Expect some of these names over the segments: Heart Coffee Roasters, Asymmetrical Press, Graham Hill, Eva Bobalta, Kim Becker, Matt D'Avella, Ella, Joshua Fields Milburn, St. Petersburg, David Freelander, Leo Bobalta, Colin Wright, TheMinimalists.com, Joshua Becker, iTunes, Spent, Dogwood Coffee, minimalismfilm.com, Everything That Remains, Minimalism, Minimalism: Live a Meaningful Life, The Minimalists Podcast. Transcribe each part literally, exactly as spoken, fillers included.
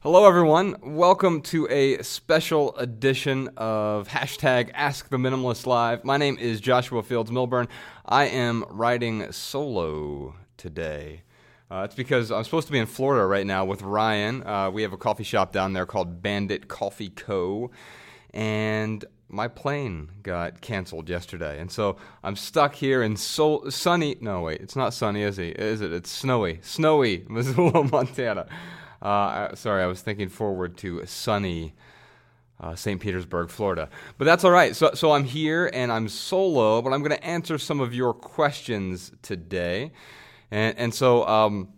Hello, everyone. Welcome to a special edition of hashtag Ask the Minimalist Live. My name is Joshua Fields Milburn. I am riding solo today. Uh, it's because I'm supposed to be in Florida right now with Ryan. Uh, we have a coffee shop down there called Bandit Coffee Co. And my plane got canceled yesterday. And so I'm stuck here in so- sunny... No, wait. It's not sunny, is it? Is it? It's snowy. Snowy Missoula, Montana. Uh, sorry, I was thinking forward to sunny uh, Saint Petersburg, Florida. But that's all right. So, so I'm here and I'm solo, but I'm going to answer some of your questions today. And, and so um,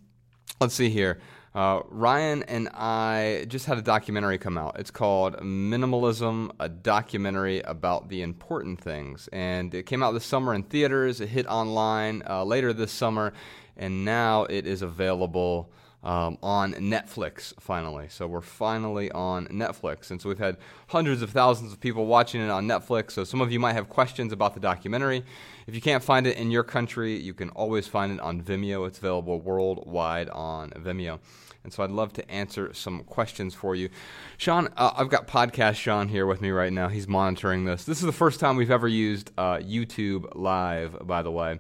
let's see here. Uh, Ryan and I just had a documentary come out. It's called Minimalism, a documentary about the important things. And it came out this summer in theaters. It hit online uh, later this summer. And now it is available Um, on Netflix, finally. So we're finally on Netflix. And so we've had hundreds of thousands of people watching it on Netflix. So some of you might have questions about the documentary. If you can't find it in your country, you can always find it on Vimeo. It's available worldwide on Vimeo. And so I'd love to answer some questions for you. Sean, uh, I've got podcast Sean here with me right now. He's monitoring this. This is the first time we've ever used uh, YouTube Live, by the way.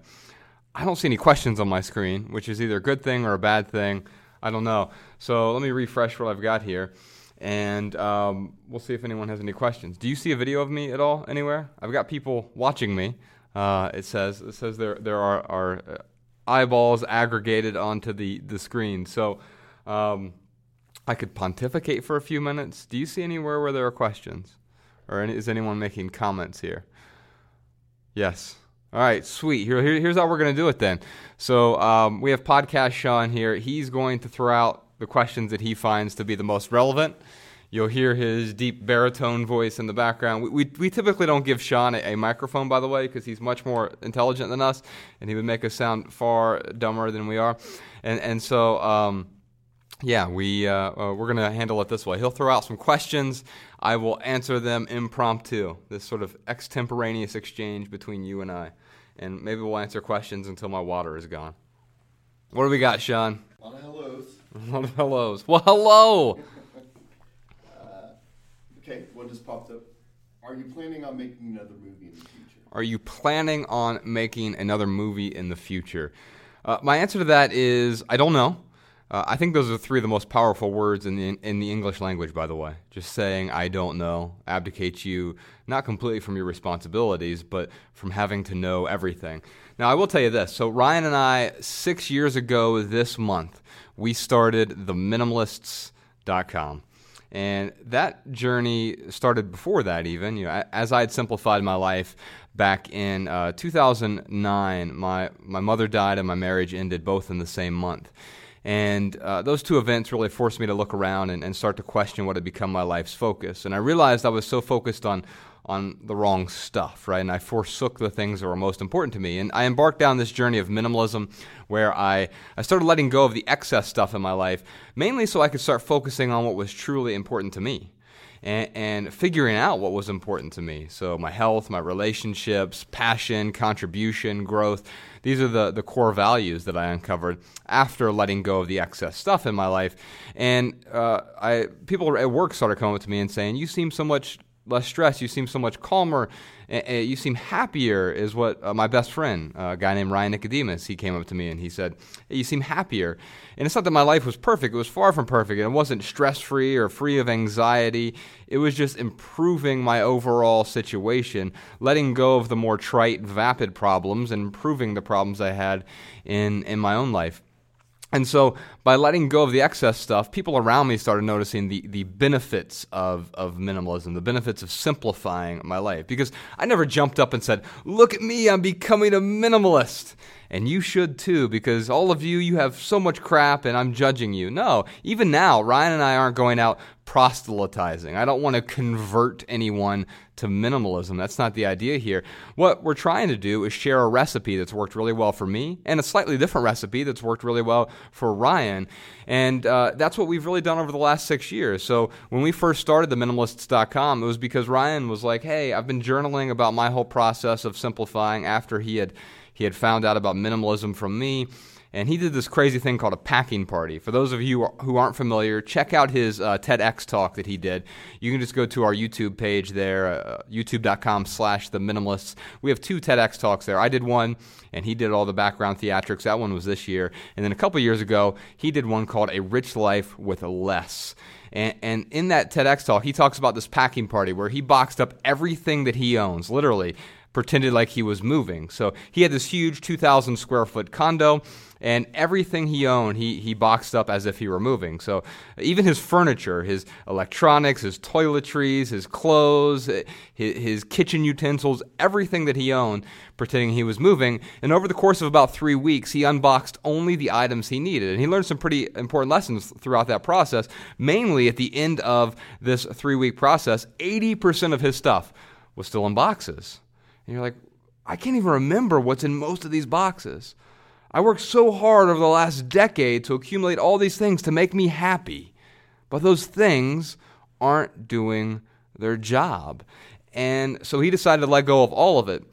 I don't see any questions on my screen, which is either a good thing or a bad thing. I don't know. So let me refresh what I've got here, and um, we'll see if anyone has any questions. Do you see a video of me at all anywhere? I've got people watching me. Uh, it says it says there there are, are eyeballs aggregated onto the, the screen. So um, I could pontificate for a few minutes. Do you see anywhere where there are questions, or any, is anyone making comments here? Yes. All right, sweet. Here, here, here's how we're going to do it then. So um, we have podcast Sean here. He's going to throw out the questions that he finds to be the most relevant. You'll hear his deep baritone voice in the background. We we, we typically don't give Sean a, a microphone, by the way, because he's much more intelligent than us, and he would make us sound far dumber than we are. And and so... Um, Yeah, we, uh, uh, we're going to handle it this way. He'll throw out some questions. I will answer them impromptu, this sort of extemporaneous exchange between you and I. And maybe we'll answer questions until my water is gone. What do we got, Sean? A lot of hellos. A lot of hellos. Well, hello! uh, okay, what just popped up? Are you planning on making another movie in the future? Are you planning on making another movie in the future? Uh, my answer to that is I don't know. Uh, I think those are three of the most powerful words in the in the English language, by the way. Just saying, I don't know, abdicates you, not completely from your responsibilities, but from having to know everything. Now, I will tell you this. So Ryan and I, six years ago this month, we started the minimalists dot com. And that journey started before that even. You know, as I had simplified my life back in uh, two thousand nine, my, my mother died and my marriage ended both in the same month. And uh, those two events really forced me to look around and, and start to question what had become my life's focus. And I realized I was so focused on on the wrong stuff, right? And I forsook the things that were most important to me. And I embarked down this journey of minimalism where I, I started letting go of the excess stuff in my life, mainly so I could start focusing on what was truly important to me. And, and figuring out what was important to me. So my health, my relationships, passion, contribution, growth. These are the, the core values that I uncovered after letting go of the excess stuff in my life. And uh, I people at work started coming up to me and saying, you seem so much less stressed. You seem so much calmer. You seem happier is what uh, my best friend, uh, a guy named Ryan Nicodemus, he came up to me and he said, hey, you seem happier. And it's not that my life was perfect. It was far from perfect. It wasn't stress-free or free of anxiety. It was just improving my overall situation, letting go of the more trite, vapid problems and improving the problems I had in, in my own life. And so by letting go of the excess stuff, people around me started noticing the, the benefits of, of minimalism, the benefits of simplifying my life. Because I never jumped up and said, look at me, I'm becoming a minimalist. And you should too, because all of you, you have so much crap and I'm judging you. No, even now, Ryan and I aren't going out proselytizing. I don't want to convert anyone to minimalism. That's not the idea here. What we're trying to do is share a recipe that's worked really well for me and a slightly different recipe that's worked really well for Ryan. And uh, that's what we've really done over the last six years. So when we first started the minimalists dot com, it was because Ryan was like, hey, I've been journaling about my whole process of simplifying after he had He had found out about minimalism from me, and he did this crazy thing called a packing party. For those of you who aren't familiar, check out his uh, TEDx talk that he did. You can just go to our YouTube page there, uh, youtube dot com slash the minimalists. We have two TEDx talks there. I did one, and he did all the background theatrics. That one was this year. And then a couple years ago, he did one called A Rich Life with Less. And, and in that TEDx talk, he talks about this packing party where he boxed up everything that he owns, literally. Pretended like he was moving. So he had this huge two thousand square foot condo, and everything he owned, he he boxed up as if he were moving. So even his furniture, his electronics, his toiletries, his clothes, his, his kitchen utensils, everything that he owned, pretending he was moving. And over the course of about three weeks, he unboxed only the items he needed. And he learned some pretty important lessons throughout that process. Mainly at the end of this three-week process, eighty percent of his stuff was still in boxes. And you're like, I can't even remember what's in most of these boxes. I worked so hard over the last decade to accumulate all these things to make me happy. But those things aren't doing their job. And so he decided to let go of all of it.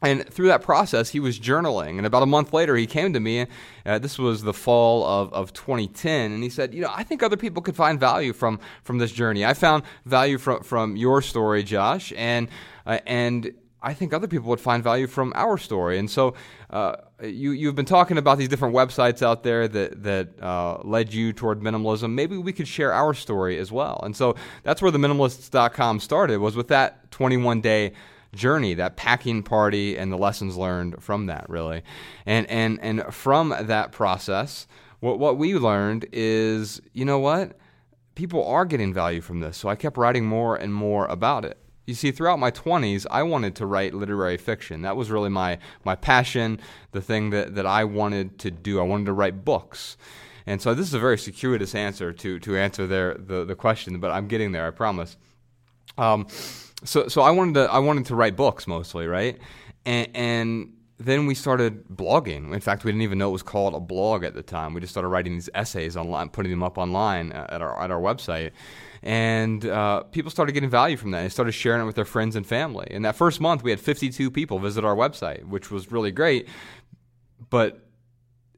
And through that process, he was journaling. And about a month later, he came to me. Uh, this was the fall of, of twenty ten. And he said, you know, I think other people could find value from, from this journey. I found value from, from your story, Josh. And uh, and... I think other people would find value from our story. And so uh, you, you've been talking about these different websites out there that, that uh, led you toward minimalism. Maybe we could share our story as well. And so that's where the minimalists dot com started, was with that twenty-one day journey, that packing party and the lessons learned from that, really. And, and, and from that process, what, what we learned is, you know what? People are getting value from this. So I kept writing more and more about it. You see, throughout my twenties, I wanted to write literary fiction. That was really my my passion, the thing that, that I wanted to do. I wanted to write books. And so this is a very circuitous answer to to answer their, the, the question, but I'm getting there, I promise. Um, so so I wanted to I wanted to write books mostly, right? And, and then we started blogging. In fact, we didn't even know it was called a blog at the time. We just started writing these essays online, putting them up online at our at our website. And uh, people started getting value from that. They started sharing it with their friends and family. And that first month, we had fifty-two people visit our website, which was really great. But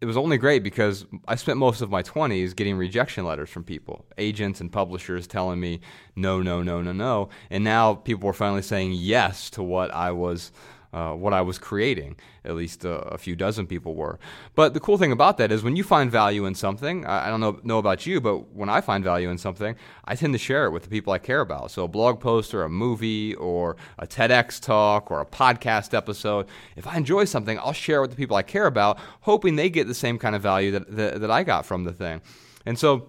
it was only great because I spent most of my twenties getting rejection letters from people, agents and publishers telling me no, no, no, no, no. And now people were finally saying yes to what I was Uh, what I was creating. At least uh, a few dozen people were. But the cool thing about that is when you find value in something, I, I don't know, know about you, but when I find value in something, I tend to share it with the people I care about. So a blog post or a movie or a TEDx talk or a podcast episode, if I enjoy something, I'll share it with the people I care about, hoping they get the same kind of value that that, that I got from the thing. And so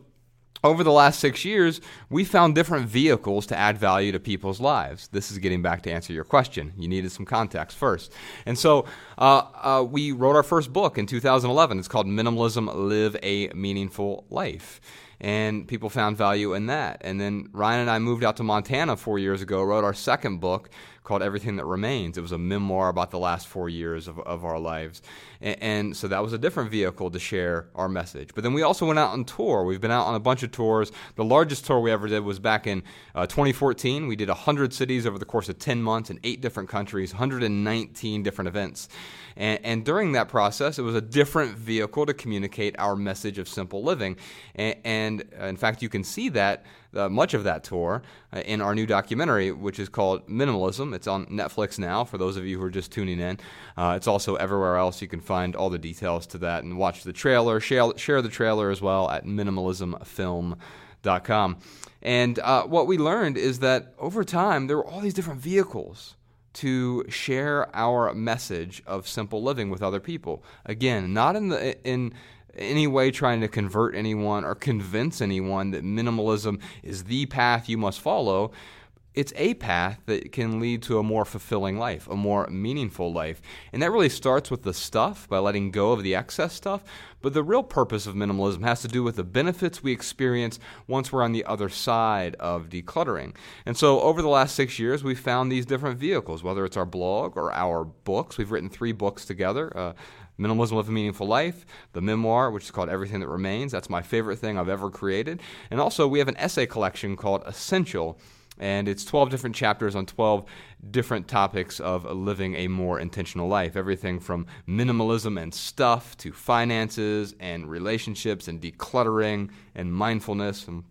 over the last six years, we found different vehicles to add value to people's lives. This is getting back to answer your question. You needed some context first. And so uh, uh, we wrote our first book in two thousand eleven. It's called Minimalism: Live a Meaningful Life. And people found value in that. And then Ryan and I moved out to Montana four years ago, wrote our second book called Everything That Remains. It was a memoir about the last four years of, of our lives. And, and so that was a different vehicle to share our message. But then we also went out on tour. We've been out on a bunch of tours. The largest tour we ever did was back in uh, twenty fourteen. We did one hundred cities over the course of ten months in eight different countries, one hundred nineteen different events. And, and during that process, it was a different vehicle to communicate our message of simple living. And, and And in fact, you can see that uh, much of that tour uh, in our new documentary, which is called Minimalism. It's on Netflix now for those of you who are just tuning in. Uh, it's also everywhere else. You can find all the details to that and watch the trailer, share, share the trailer as well at minimalism film dot com. And uh, what we learned is that over time, there were all these different vehicles to share our message of simple living with other people. Again, not in the in any way trying to convert anyone or convince anyone that minimalism is the path you must follow. it's a path that can lead to a more fulfilling life, a more meaningful life. And that really starts with the stuff, by letting go of the excess stuff. But the real purpose of minimalism has to do with the benefits we experience once we're on the other side of decluttering. And so over the last six years, we've found these different vehicles, whether it's our blog or our books. We've written three books together, uh, Minimalism: Live a Meaningful Life, the memoir, which is called Everything That Remains. That's my favorite thing I've ever created. And also we have an essay collection called Essential, and it's twelve different chapters on twelve different topics of living a more intentional life. Everything from minimalism and stuff to finances and relationships and decluttering and mindfulness and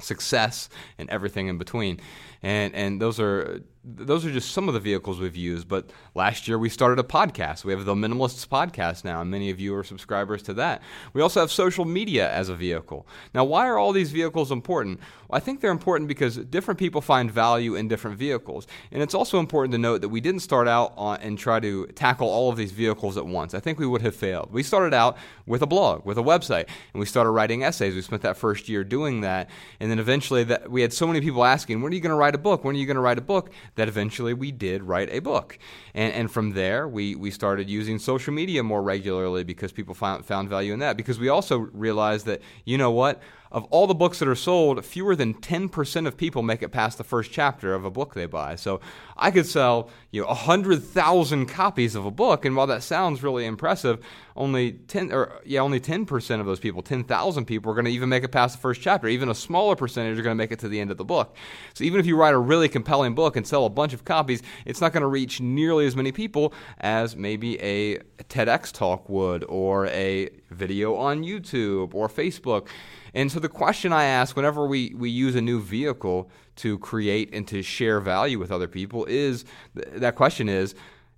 success and everything in between. And and those are those are just some of the vehicles we've used. But last year we started a podcast. We have the Minimalists Podcast now, and many of you are subscribers to that. We also have social media as a vehicle. Now, why are all these vehicles important? Well, I think they're important because different people find value in different vehicles. And it's also important to note that we didn't start out on and try to tackle all of these vehicles at once. I think we would have failed. We started out with a blog, with a website, and we started writing essays. We spent that first year doing that. And then eventually that we had so many people asking, when are you going to write a book? When are you going to write a book? That eventually we did write a book. And and from there, we, we started using social media more regularly because people found, found value in that. Because we also realized that, you know what? Of all the books that are sold, fewer than ten percent of people make it past the first chapter of a book they buy. So I could sell, you know, one hundred thousand copies of a book, and while that sounds really impressive, only ten or yeah, only ten percent of those people, ten thousand people, are going to even make it past the first chapter. Even a smaller percentage are going to make it to the end of the book. So even if you write a really compelling book and sell a bunch of copies, it's not going to reach nearly as many people as maybe a TEDx talk would, or a video on YouTube or Facebook. And so the question I ask whenever we, we use a new vehicle to create and to share value with other people is, that question is,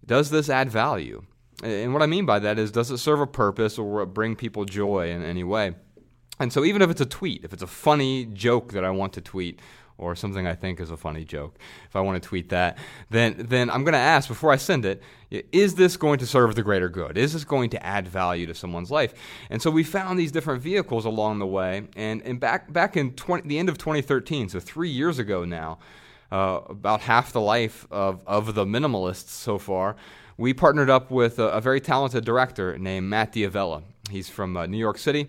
does this add value? And what I mean by that is, does it serve a purpose or bring people joy in any way? And so even if it's a tweet, if it's a funny joke that I want to tweet, or something I think is a funny joke, if I want to tweet that, then then I'm going to ask before I send it, is this going to serve the greater good? Is this going to add value to someone's life? And so we found these different vehicles along the way, and, and back back in twenty, the end of twenty thirteen, so three years ago now, uh, about half the life of, of the minimalists so far, we partnered up with a, a very talented director named Matt D'Avella. He's from uh, New York City.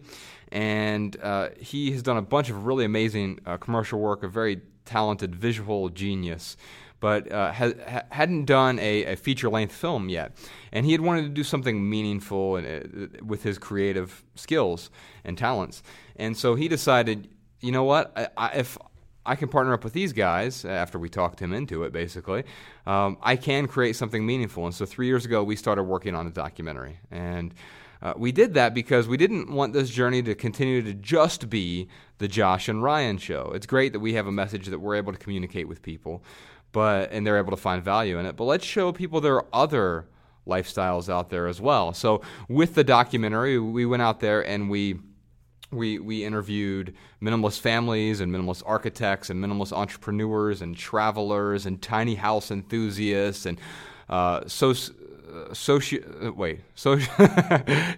And uh, he has done a bunch of really amazing uh, commercial work, a very talented visual genius, but uh, ha- ha- hadn't done a, a feature-length film yet. And he had wanted to do something meaningful and, uh, with his creative skills and talents. And so he decided, you know what, I, I, if I can partner up with these guys, after we talked him into it, basically, um, I can create something meaningful. And so three years ago, we started working on a documentary. And Uh, we did that because we didn't want this journey to continue to just be the Josh and Ryan show. It's great that we have a message that we're able to communicate with people, but and they're able to find value in it. But let's show people there are other lifestyles out there as well. So with the documentary, we went out there and we... We we interviewed minimalist families and minimalist architects and minimalist entrepreneurs and travelers and tiny house enthusiasts and uh, so uh, soci uh, wait soci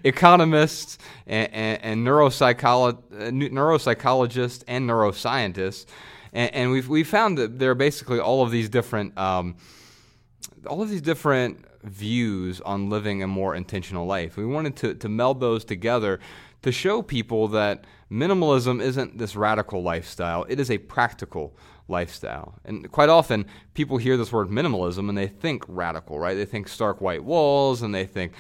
economists and, and, and neuropsycholo- uh, neuropsychologists and neuroscientists, and, and we've we found that there are basically all of these different um, all of these different views on living a more intentional life. We wanted to to meld those together to show people that minimalism isn't this radical lifestyle. It is a practical lifestyle. And quite often, people hear this word minimalism and they think radical, right? They think stark white walls and they think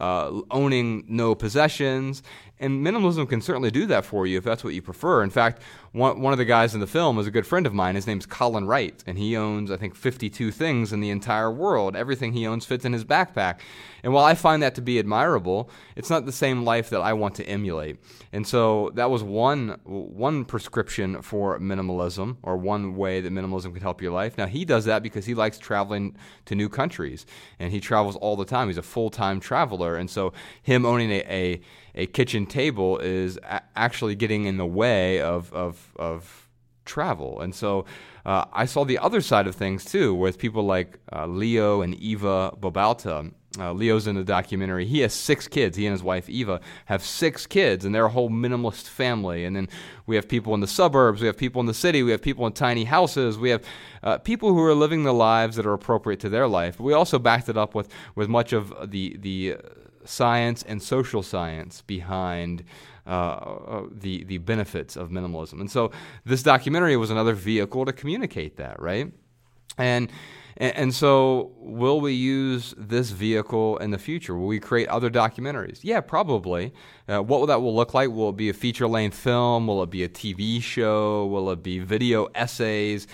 uh, owning no possessions. And minimalism can certainly do that for you if that's what you prefer. In fact, one, one of the guys in the film is a good friend of mine. His name's Colin Wright, and he owns, I think, fifty-two things in the entire world. Everything he owns fits in his backpack. And while I find that to be admirable, it's not the same life that I want to emulate. And so that was one one prescription for minimalism, or one way that minimalism could help your life. Now, he does that because he likes traveling to new countries, and he travels all the time. He's a full-time traveler, and so him owning a... a A kitchen table is actually getting in the way of of, of travel. And so uh, I saw the other side of things too, with people like uh, Leo and Eva Bobalta. Uh, Leo's in the documentary. He has six kids. He and his wife, Eva, have six kids, and they're a whole minimalist family. And then we have people in the suburbs. We have people in the city. We have people in tiny houses. We have uh, people who are living the lives that are appropriate to their life. But we also backed it up with, with much of the the science and social science behind Uh, the the benefits of minimalism. And so this documentary was another vehicle to communicate that, right? And and so will we use this vehicle in the future? Will we create other documentaries? Yeah, probably. Uh, what will that will look like? Will it be a feature-length film? Will it be a T V show? Will it be video essays?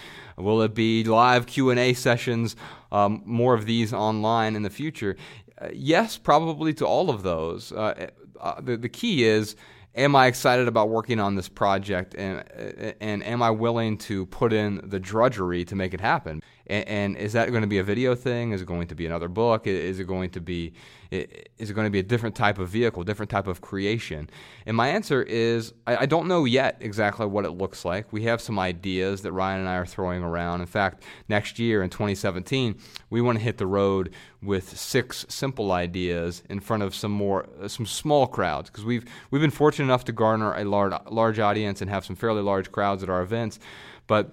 Will it be live Q and A sessions? Um, more of these online in the future? Uh, yes, probably to all of those. Uh, uh, the, the key is, am I excited about working on this project, and and am I willing to put in the drudgery to make it happen? And, and is that going to be a video thing? Is it going to be another book? Is it going to be is it going to be a different type of vehicle, different type of creation? And my answer is I, I don't know yet exactly what it looks like. We have some ideas that Ryan and I are throwing around. In fact, next year in twenty seventeen, we want to hit the road with six simple ideas in front of some more some small crowds, because we've we've been fortunate enough to garner a large large audience and have some fairly large crowds at our events. But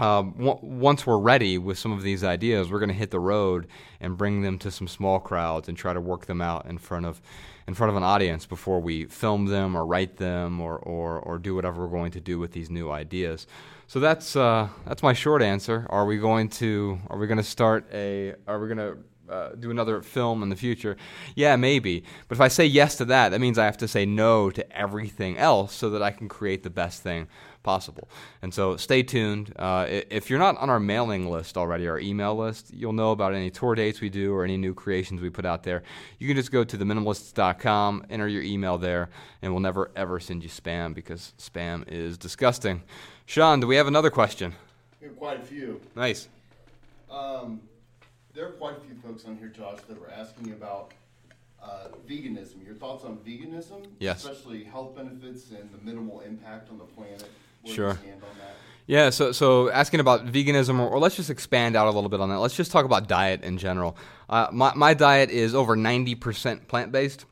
um, w- once we're ready with some of these ideas, we're going to hit the road and bring them to some small crowds and try to work them out in front of in front of an audience before we film them or write them or or, or do whatever we're going to do with these new ideas. So that's uh, that's my short answer. Are we going to are we going to start a are we going to Uh, do another film in the future? Yeah, maybe. But if I say yes to that, that means I have to say no to everything else so that I can create the best thing possible. And so stay tuned. Uh, if you're not on our mailing list already, our email list, you'll know about any tour dates we do or any new creations we put out there. You can just go to the minimalists dot com, enter your email there, and we'll never ever send you spam, because spam is disgusting. Sean, do we have another question? We have quite a few. Nice. Um... There are quite a few folks on here, Josh, that were asking about uh, veganism. Your thoughts on veganism, yes, especially health benefits and the minimal impact on the planet. Where sure. do you stand on that? Yeah, so so asking about veganism, or, or let's just expand out a little bit on that. Let's just talk about diet in general. Uh, my, my diet is over ninety percent plant-based,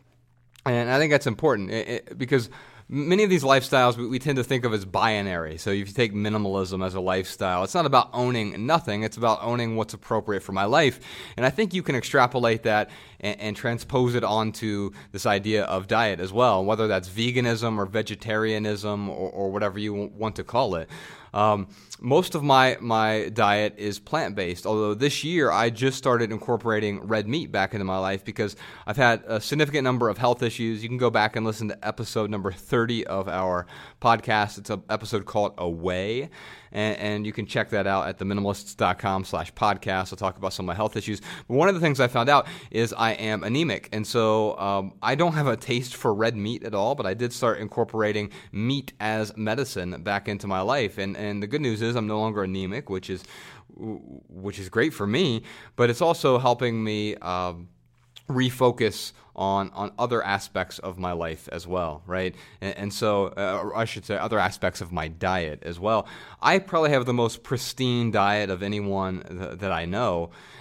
and I think that's important it, it, because many of these lifestyles we, we tend to think of as binary. So if you take minimalism as a lifestyle, it's not about owning nothing. It's about owning what's appropriate for my life. And I think you can extrapolate that and, and transpose it onto this idea of diet as well, whether that's veganism or vegetarianism or, or whatever you want to call it. Um, most of my, my diet is plant-based, although this year I just started incorporating red meat back into my life because I've had a significant number of health issues. You can go back and listen to episode number thirty of our podcast. It's an episode called Away, and, and you can check that out at theminimalists.com slash podcast. I'll talk about some of my health issues. But one of the things I found out is I am anemic, and so um, I don't have a taste for red meat at all, but I did start incorporating meat as medicine back into my life, and And the good news is I'm no longer anemic, which is which is great for me, but it's also helping me um, refocus on on other aspects of my life as well, right? And, and so uh, I should say other aspects of my diet as well. I probably have the most pristine diet of anyone th- that I know,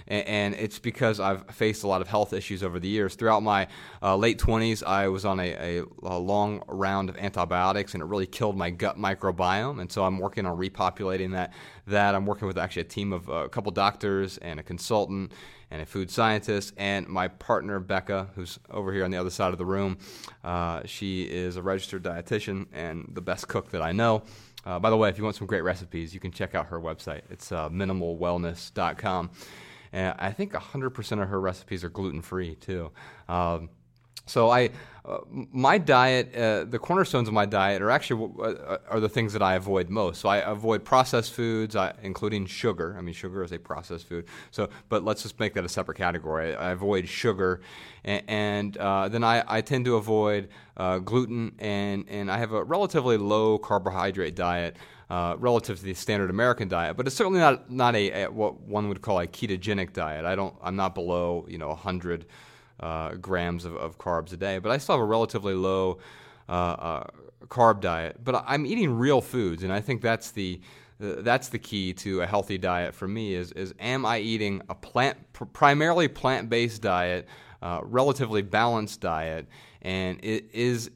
and, and it's because I've faced a lot of health issues over the years. Throughout my uh, late twenties, I was on a, a, a long round of antibiotics, and it really killed my gut microbiome, and so I'm working on repopulating that. that. I'm working with actually a team of a couple doctors and a consultant and a food scientist, and my partner, Becca, who's over here on the other side of the room. Uh, she is a registered dietitian and the best cook that I know. Uh, by the way, if you want some great recipes, you can check out her website. It's uh, minimal wellness dot com. And I think one hundred percent of her recipes are gluten-free, too. Um, so I, uh, my diet, uh, the cornerstones of my diet are actually uh, are the things that I avoid most. So I avoid processed foods, I, including sugar. I mean, sugar is a processed food. So, but let's just make that a separate category. I, I avoid sugar, and, and uh, then I, I tend to avoid uh, gluten, and, and I have a relatively low carbohydrate diet uh, relative to the standard American diet. But it's certainly not not a, a what one would call a ketogenic diet. I don't. I'm not below you know one hundred. Uh, grams of, of carbs a day, but I still have a relatively low uh, uh, carb diet, but I'm eating real foods, and I think that's the uh, that's the key to a healthy diet for me. Is is am I eating a plant primarily plant-based diet, uh, relatively balanced diet, and it is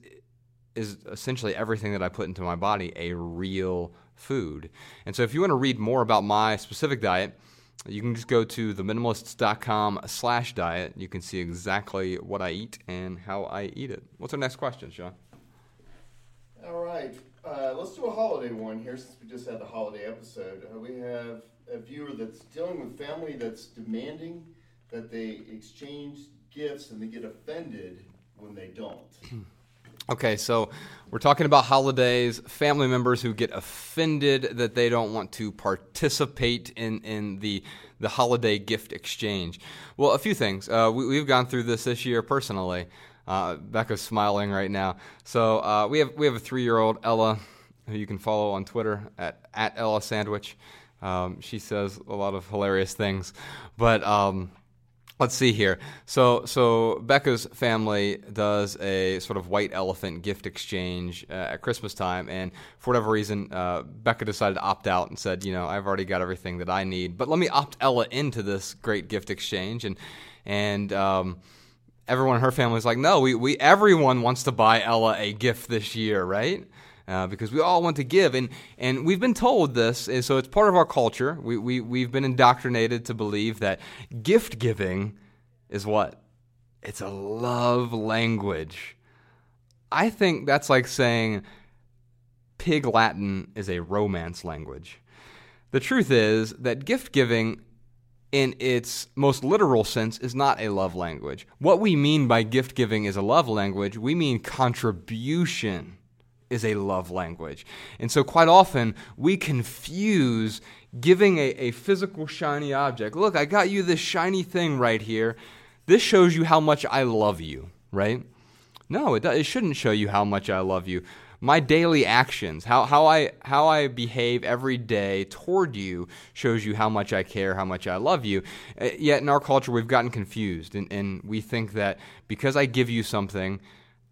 is essentially everything that I put into my body a real food. And so if you want to read more about my specific diet, you can just go to the minimalists dot com slash diet. You can see exactly what I eat and how I eat it. What's our next question, Sean? All right. Uh, let's do a holiday one here since we just had the holiday episode. Uh, we have a viewer that's dealing with family that's demanding that they exchange gifts, and they get offended when they don't. Okay, so we're talking about holidays, family members who get offended that they don't want to participate in, in the the holiday gift exchange. Well, a few things. Uh, we, we've gone through this this year personally. Uh, Becca's smiling right now. So uh, we have we have a three-year-old, Ella, who you can follow on Twitter at, at Ella Sandwich. Um, she says a lot of hilarious things, but... Um, Let's see here. So, so Becca's family does a sort of white elephant gift exchange uh, at Christmas time, and for whatever reason, uh, Becca decided to opt out and said, you know, I've already got everything that I need, but let me opt Ella into this great gift exchange. And and um, everyone in her family is like, no, we we everyone wants to buy Ella a gift this year, right? Uh, because we all want to give, and and we've been told this, and so it's part of our culture. We, we, we've been indoctrinated to believe that gift giving is what? It's a love language. I think that's like saying Pig Latin is a romance language. The truth is that gift giving, in its most literal sense, is not a love language. What we mean by gift giving is a love language, we mean contribution is a love language. And so quite often we confuse giving a, a physical shiny object. Look, I got you this shiny thing right here. This shows you how much I love you, right? No, it, it shouldn't show you how much I love you. My daily actions, how how I how I behave every day toward you, shows you how much I care, how much I love you. Uh, yet in our culture we've gotten confused, and, and we think that because I give you something,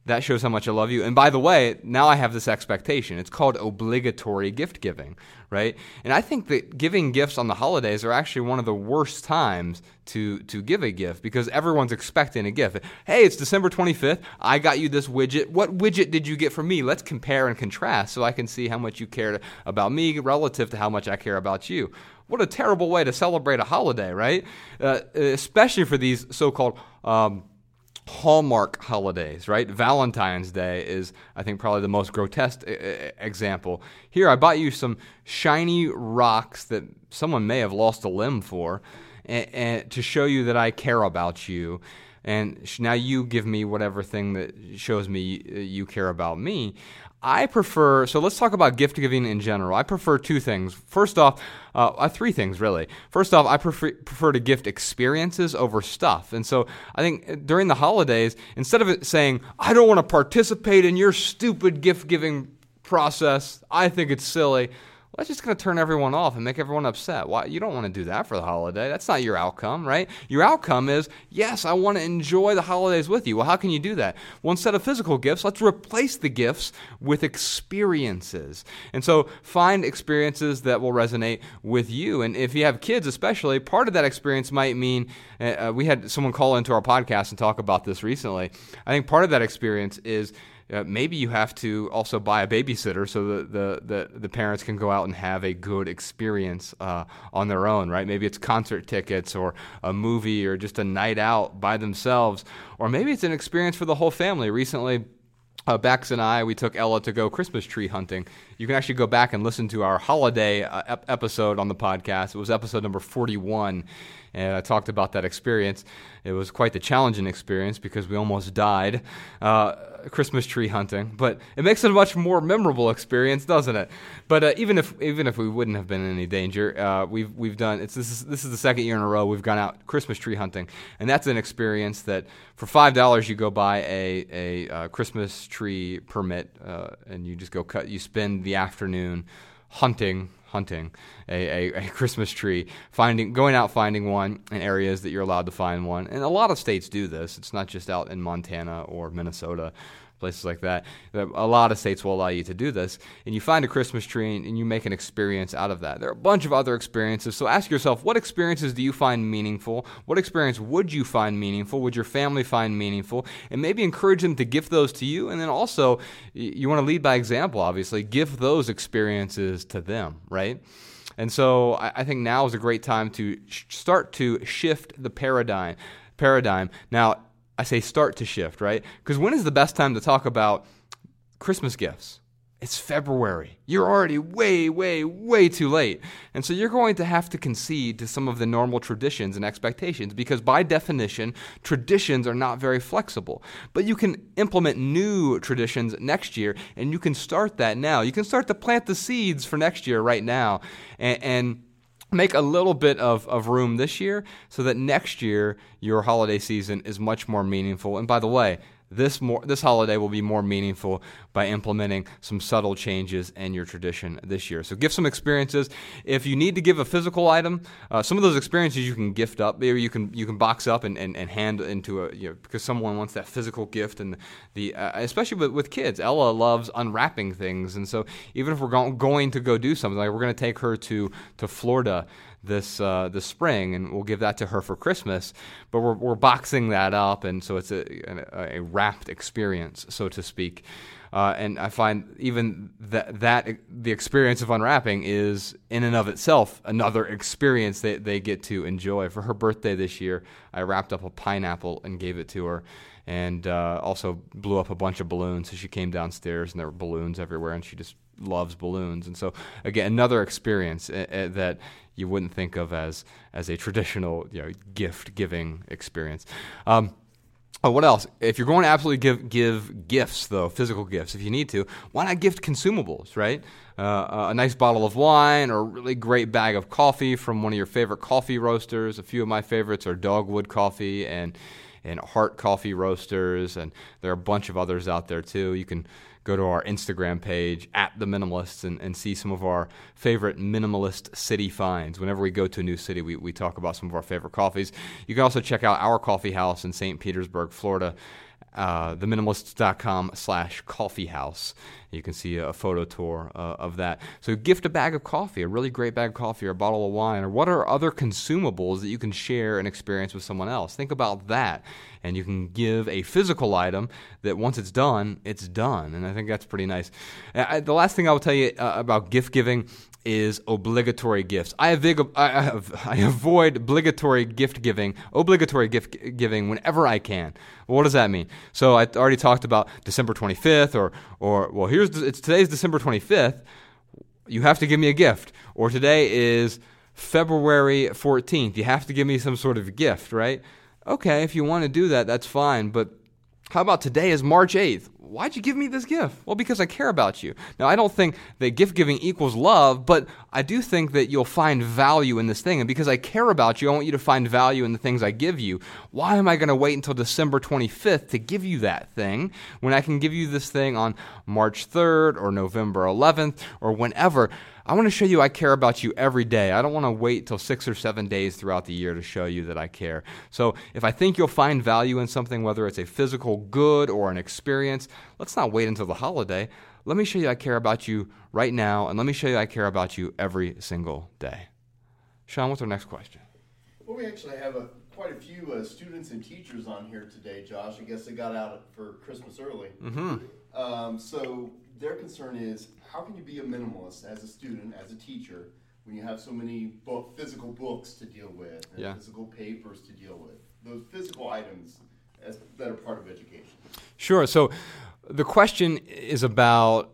that shows how much I love you. And by the way, now I have this expectation. It's called obligatory gift giving, right? And I think that giving gifts on the holidays are actually one of the worst times to to give a gift, because everyone's expecting a gift. Hey, it's December twenty-fifth. I got you this widget. What widget did you get from me? Let's compare and contrast so I can see how much you care about me relative to how much I care about you. What a terrible way to celebrate a holiday, right? Uh, especially for these so-called um Hallmark holidays, right? Valentine's Day is, I think, probably the most grotesque example. Here, I bought you some shiny rocks that someone may have lost a limb for, and, and to show you that I care about you. And now you give me whatever thing that shows me you care about me. I prefer, so let's talk about gift giving in general. I prefer two things. First off, uh, three things really. First off, I prefer, prefer to gift experiences over stuff. And so I think during the holidays, instead of it saying, I don't want to participate in your stupid gift giving process, I think it's silly, that's just going to turn everyone off and make everyone upset. Why? You don't want to do that for the holiday. That's not your outcome, right? Your outcome is, yes, I want to enjoy the holidays with you. Well, how can you do that? Well, instead of physical gifts, let's replace the gifts with experiences. And so find experiences that will resonate with you. And if you have kids especially, part of that experience might mean, uh, we had someone call into our podcast and talk about this recently. I think part of that experience is, Uh, maybe you have to also buy a babysitter so that the, the, the parents can go out and have a good experience uh, on their own, right? Maybe it's concert tickets or a movie or just a night out by themselves, or maybe it's an experience for the whole family. Recently, uh, Bax and I, we took Ella to go Christmas tree hunting. You can actually go back and listen to our holiday uh, ep- episode on the podcast. It was episode number forty-one. And I talked about that experience. It was quite the challenging experience because we almost died uh, Christmas tree hunting. But it makes it a much more memorable experience, doesn't it? But uh, even if even if we wouldn't have been in any danger, uh, we've we've done it's this is this is the second year in a row we've gone out Christmas tree hunting, and that's an experience that for five dollars you go buy a a uh, Christmas tree permit, uh, and you just go cut you spend the afternoon hunting. hunting a, a, a Christmas tree, finding, going out finding one in areas that you're allowed to find one. And a lot of states do this. It's not just out in Montana or Minnesota, places like that. A lot of states will allow you to do this. And you find a Christmas tree and you make an experience out of that. There are a bunch of other experiences. So ask yourself, what experiences do you find meaningful? What experience would you find meaningful? Would your family find meaningful? And maybe encourage them to gift those to you. And then also, you want to lead by example, obviously. Give those experiences to them, right? And so I think now is a great time to sh- start to shift the paradigm. Paradigm. Now, I say start to shift, right? Because when is the best time to talk about Christmas gifts? It's February. You're already way, way, way too late. And so you're going to have to concede to some of the normal traditions and expectations because by definition, traditions are not very flexible. But you can implement new traditions next year, and you can start that now. You can start to plant the seeds for next year right now and, and make a little bit of, of room this year so that next year your holiday season is much more meaningful. And by the way, This more this holiday will be more meaningful by implementing some subtle changes in your tradition this year. So give some experiences. If you need to give a physical item, uh, some of those experiences you can gift up. Maybe you can you can box up and, and, and hand into a, you know, because someone wants that physical gift. And the uh, especially with, with kids, Ella loves unwrapping things. And so even if we're go- going to go do something, like we're going to take her to to Florida this uh, this spring, and we'll give that to her for Christmas. But we're we're boxing that up, and so it's a a, a wrapped experience, so to speak. Uh, and I find even that that the experience of unwrapping is in and of itself another experience that they get to enjoy. For her birthday this year, I wrapped up a pineapple and gave it to her, and uh, also blew up a bunch of balloons. So she came downstairs, and there were balloons everywhere, and she just loves balloons. And so again, another experience uh, that you wouldn't think of as as a traditional, you know, gift giving experience. Um, oh, what else? If you're going to absolutely give give gifts, though, physical gifts, if you need to, why not gift consumables, right? Uh, a nice bottle of wine or a really great bag of coffee from one of your favorite coffee roasters. A few of my favorites are Dogwood Coffee and and Heart Coffee Roasters, and there are a bunch of others out there too. You can go to our Instagram page, at The Minimalists, and, and see some of our favorite minimalist city finds. Whenever we go to a new city, we, we talk about some of our favorite coffees. You can also check out our coffee house in Saint Petersburg, Florida, uh, TheMinimalists.com slash coffee house. You can see a photo tour uh, of that. So gift a bag of coffee, a really great bag of coffee, or a bottle of wine, or what are other consumables that you can share and experience with someone else? Think about that. And you can give a physical item that once it's done, it's done. And I think that's pretty nice. I, the last thing I will tell you uh, about gift giving is obligatory gifts. I, avig- I, I avoid obligatory gift giving, obligatory gift giving whenever I can. Well, what does that mean? So I already talked about December twenty-fifth or, or well, here Here's, it's today's December twenty-fifth, you have to give me a gift. Or today is February fourteenth, you have to give me some sort of gift, right? Okay, if you want to do that, that's fine, but how about today is March eighth? Why'd you give me this gift? Well, because I care about you. Now, I don't think that gift giving equals love, but I do think that you'll find value in this thing. And because I care about you, I want you to find value in the things I give you. Why am I going to wait until December twenty-fifth to give you that thing when I can give you this thing on March third or November eleventh or whenever? I want to show you I care about you every day. I don't want to wait till six or seven days throughout the year to show you that I care. So if I think you'll find value in something, whether it's a physical good or an experience, let's not wait until the holiday. Let me show you I care about you right now, and let me show you I care about you every single day. Sean, what's our next question? Well, we actually have a, quite a few uh, students and teachers on here today, Josh. I guess they got out for Christmas early. Mm-hmm. Um, so their concern is, how can you be a minimalist as a student, as a teacher, when you have so many book, physical books to deal with, and yeah. physical papers to deal with, those physical items as, that are part of education? Sure. So the question is about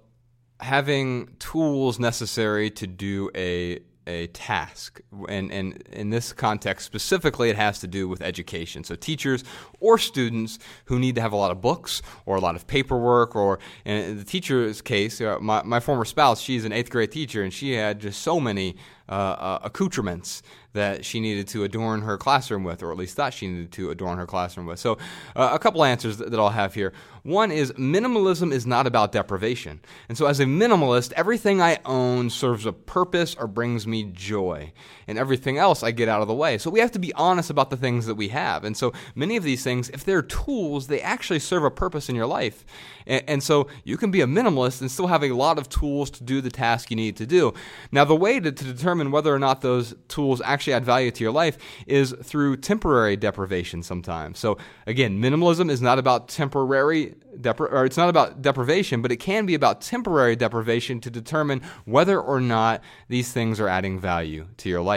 having tools necessary to do a a task, and, and in this context specifically it has to do with education. So teachers or students who need to have a lot of books or a lot of paperwork, or in the teacher's case, my, my former spouse, she's an eighth grade teacher, and she had just so many uh, uh, accoutrements that she needed to adorn her classroom with, or at least thought she needed to adorn her classroom with. So uh, a couple answers that I'll have here. One is minimalism is not about deprivation. And so as a minimalist, everything I own serves a purpose or brings me joy. And everything else I get out of the way. So we have to be honest about the things that we have. And so many of these things, if they're tools, they actually serve a purpose in your life. And, and so you can be a minimalist and still have a lot of tools to do the task you need to do. Now, the way to, to determine whether or not those tools actually add value to your life is through temporary deprivation sometimes. So again, minimalism is not about temporary depri- or it's not about deprivation, but it can be about temporary deprivation to determine whether or not these things are adding value to your life.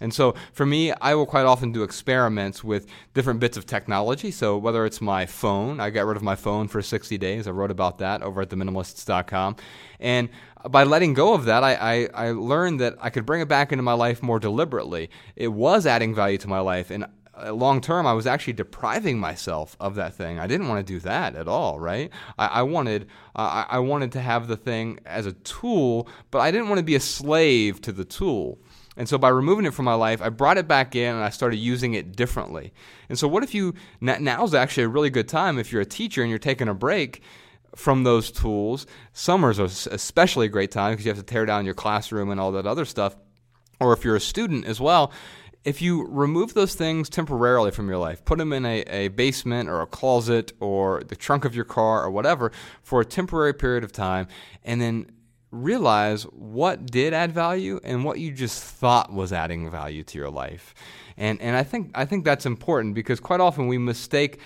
And so for me, I will quite often do experiments with different bits of technology. So whether it's my phone, I got rid of my phone for sixty days. I wrote about that over at the minimalists dot com. And by letting go of that, I, I, I learned that I could bring it back into my life more deliberately. It was adding value to my life. And long term, I was actually depriving myself of that thing. I didn't want to do that at all, right? I, I wanted uh, I wanted to have the thing as a tool, but I didn't want to be a slave to the tool. And so by removing it from my life, I brought it back in and I started using it differently. And so what if you, now's actually a really good time if you're a teacher and you're taking a break from those tools. Summers are especially a great time because you have to tear down your classroom and all that other stuff. Or if you're a student as well, if you remove those things temporarily from your life, put them in a, a basement or a closet or the trunk of your car or whatever for a temporary period of time, and then realize what did add value and what you just thought was adding value to your life. And and I think I think that's important because quite often we mistake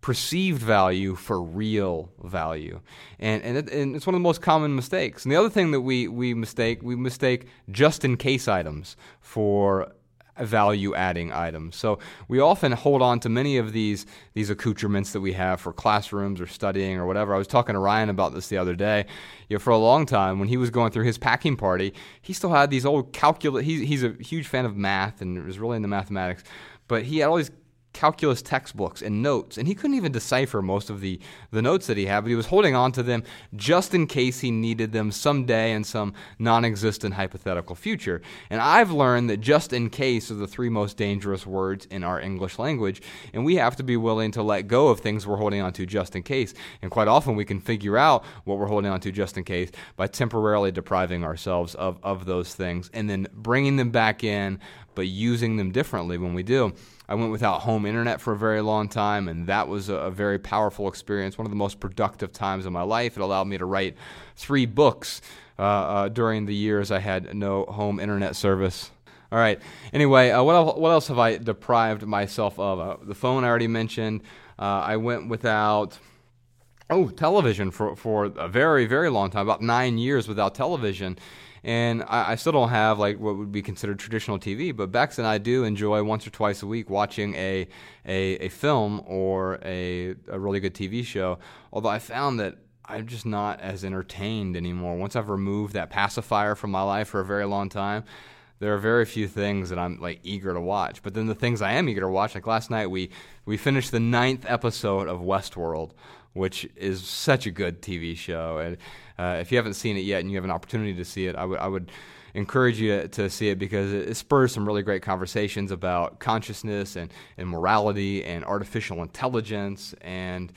perceived value for real value. And and, it, and it's one of the most common mistakes. And the other thing that we we mistake, we mistake just-in-case items for value-adding items. So we often hold on to many of these these accoutrements that we have for classrooms or studying or whatever. I was talking to Ryan about this the other day. You know, for a long time, when he was going through his packing party, he still had these old calculus. He, he's a huge fan of math and was really into mathematics, but he had all these calculus textbooks and notes, and he couldn't even decipher most of the, the notes that he had, but he was holding on to them just in case he needed them someday in some non-existent hypothetical future. And I've learned that just in case are the three most dangerous words in our English language, and we have to be willing to let go of things we're holding on to just in case. And quite often we can figure out what we're holding on to just in case by temporarily depriving ourselves of, of those things and then bringing them back in, but using them differently when we do. I went without home internet for a very long time, and that was a, a very powerful experience, one of the most productive times of my life. It allowed me to write three books uh, uh, during the years I had no home internet service. All right. Anyway, uh, what, else, what else have I deprived myself of? Uh, the phone I already mentioned. Uh, I went without... Oh, television for, for a very, very long time, about nine years without television. And I, I still don't have like what would be considered traditional T V, but Bex and I do enjoy once or twice a week watching a a, a film or a, a really good T V show, although I found that I'm just not as entertained anymore. Once I've removed that pacifier from my life for a very long time, there are very few things that I'm like eager to watch. But then the things I am eager to watch, like last night we, we finished the ninth episode of Westworld, which is such a good T V show. And uh, if you haven't seen it yet and you have an opportunity to see it, I would I would encourage you to, to see it because it, it spurs some really great conversations about consciousness and, and morality and artificial intelligence. And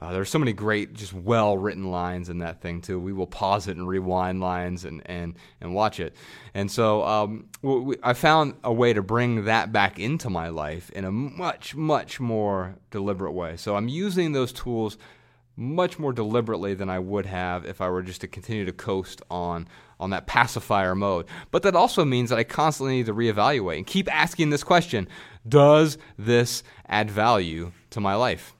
uh, there are so many great, just well-written lines in that thing, too. We will pause it and rewind lines and, and, and watch it. And so um, we, I found a way to bring that back into my life in a much, much more deliberate way. So I'm using those tools much more deliberately than I would have if I were just to continue to coast on on that pacifier mode. But that also means that I constantly need to reevaluate and keep asking this question: does this add value to my life?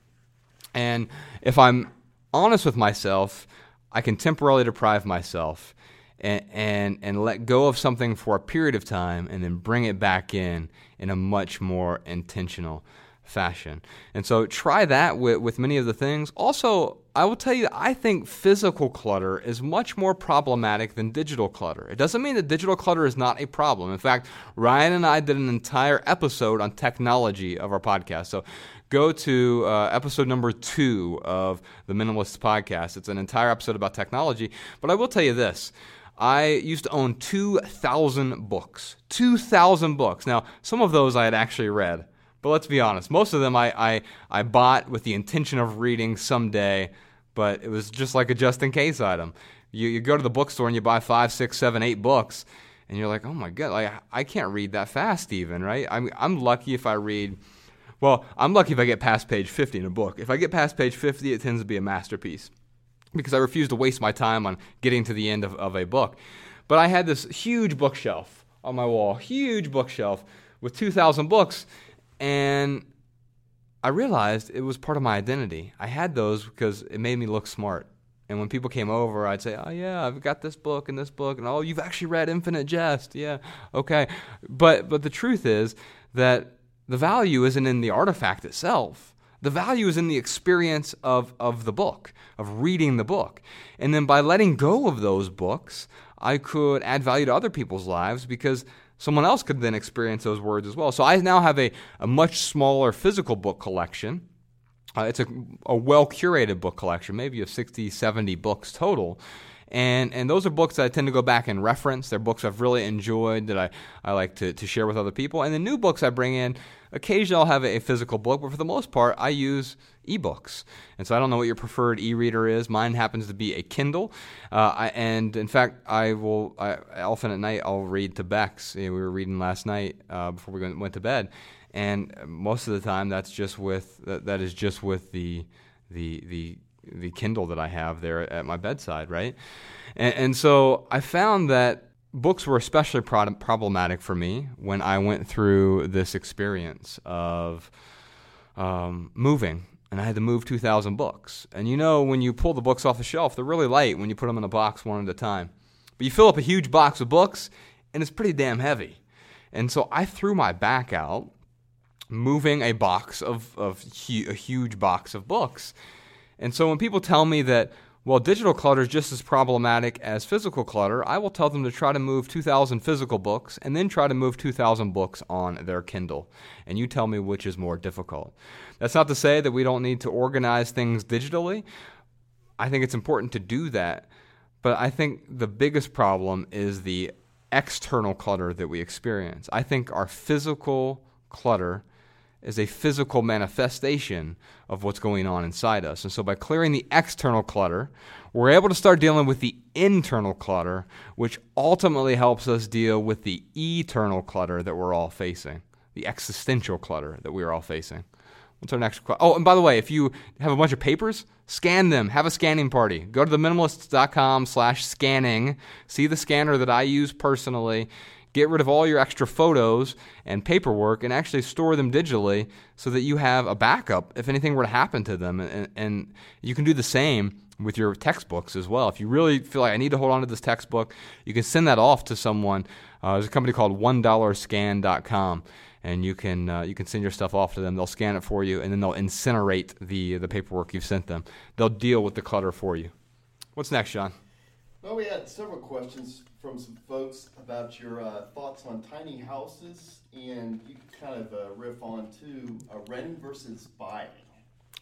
And if I'm honest with myself, I can temporarily deprive myself and, and and let go of something for a period of time and then bring it back in in a much more intentional fashion. And so try that with, with many of the things. Also, I will tell you that I think physical clutter is much more problematic than digital clutter. It doesn't mean that digital clutter is not a problem. In fact, Ryan and I did an entire episode on technology of our podcast. So go to uh, episode number two of The Minimalists Podcast. It's an entire episode about technology. But I will tell you this. I used to own two thousand books. two thousand books. Now, some of those I had actually read. But let's be honest, most of them I, I, I bought with the intention of reading someday, but it was just like a just-in-case item. You you go to the bookstore and you buy five, six, seven, eight books, and you're like, oh my God, like, I can't read that fast even, right? I'm, I'm lucky if I read... Well, I'm lucky if I get past page fifty in a book. If I get past page fifty, it tends to be a masterpiece because I refuse to waste my time on getting to the end of, of a book. But I had this huge bookshelf on my wall, huge bookshelf with two thousand books, and I realized it was part of my identity. I had those because it made me look smart. And when people came over, I'd say, oh, yeah, I've got this book and this book, and oh, you've actually read Infinite Jest. Yeah, okay. But but the truth is that the value isn't in the artifact itself. The value is in the experience of, of the book, of reading the book. And then by letting go of those books, I could add value to other people's lives because someone else could then experience those words as well. So I now have a, a much smaller physical book collection. Uh, it's a, a well-curated book collection, maybe of sixty, seventy books total. And and those are books that I tend to go back and reference. They're books I've really enjoyed that I, I like to, to share with other people. And the new books I bring in, occasionally I'll have a, a physical book, but for the most part, I use ebooks. And so I don't know what your preferred e-reader is. Mine happens to be a Kindle. Uh, I, and in fact, I will I, often at night I'll read to Beck's. You know, we were reading last night uh, before we went to bed. And most of the time, that's just with that, that is just with the the the the Kindle that I have there at my bedside, right? And, and so I found that books were especially pro- problematic for me when I went through this experience of um, moving, and I had to move two thousand books. And you know, when you pull the books off the shelf, they're really light when you put them in a box one at a time. But you fill up a huge box of books, and it's pretty damn heavy. And so I threw my back out, moving a box of, of hu- a huge box of books. And so when people tell me that, well, digital clutter is just as problematic as physical clutter, I will tell them to try to move two thousand physical books and then try to move two thousand books on their Kindle. And you tell me which is more difficult. That's not to say that we don't need to organize things digitally. I think it's important to do that. But I think the biggest problem is the external clutter that we experience. I think our physical clutter is a physical manifestation of what's going on inside us. And so by clearing the external clutter, we're able to start dealing with the internal clutter, which ultimately helps us deal with the eternal clutter that we're all facing, the existential clutter that we're all facing. What's our next question? Oh, and by the way, if you have a bunch of papers, scan them. Have a scanning party. Go to theminimalists.com slash scanning. See the scanner that I use personally. Get rid of all your extra photos and paperwork and actually store them digitally so that you have a backup if anything were to happen to them. And, and you can do the same with your textbooks as well. If you really feel like I need to hold on to this textbook, you can send that off to someone. Uh, there's a company called one dollar scan dot com, and you can uh, you can send your stuff off to them. They'll scan it for you, and then they'll incinerate the, the paperwork you've sent them. They'll deal with the clutter for you. What's next, Sean? Well, we had several questions from some folks about your uh, thoughts on tiny houses, and you could kind of uh, riff on to uh, renting versus buying.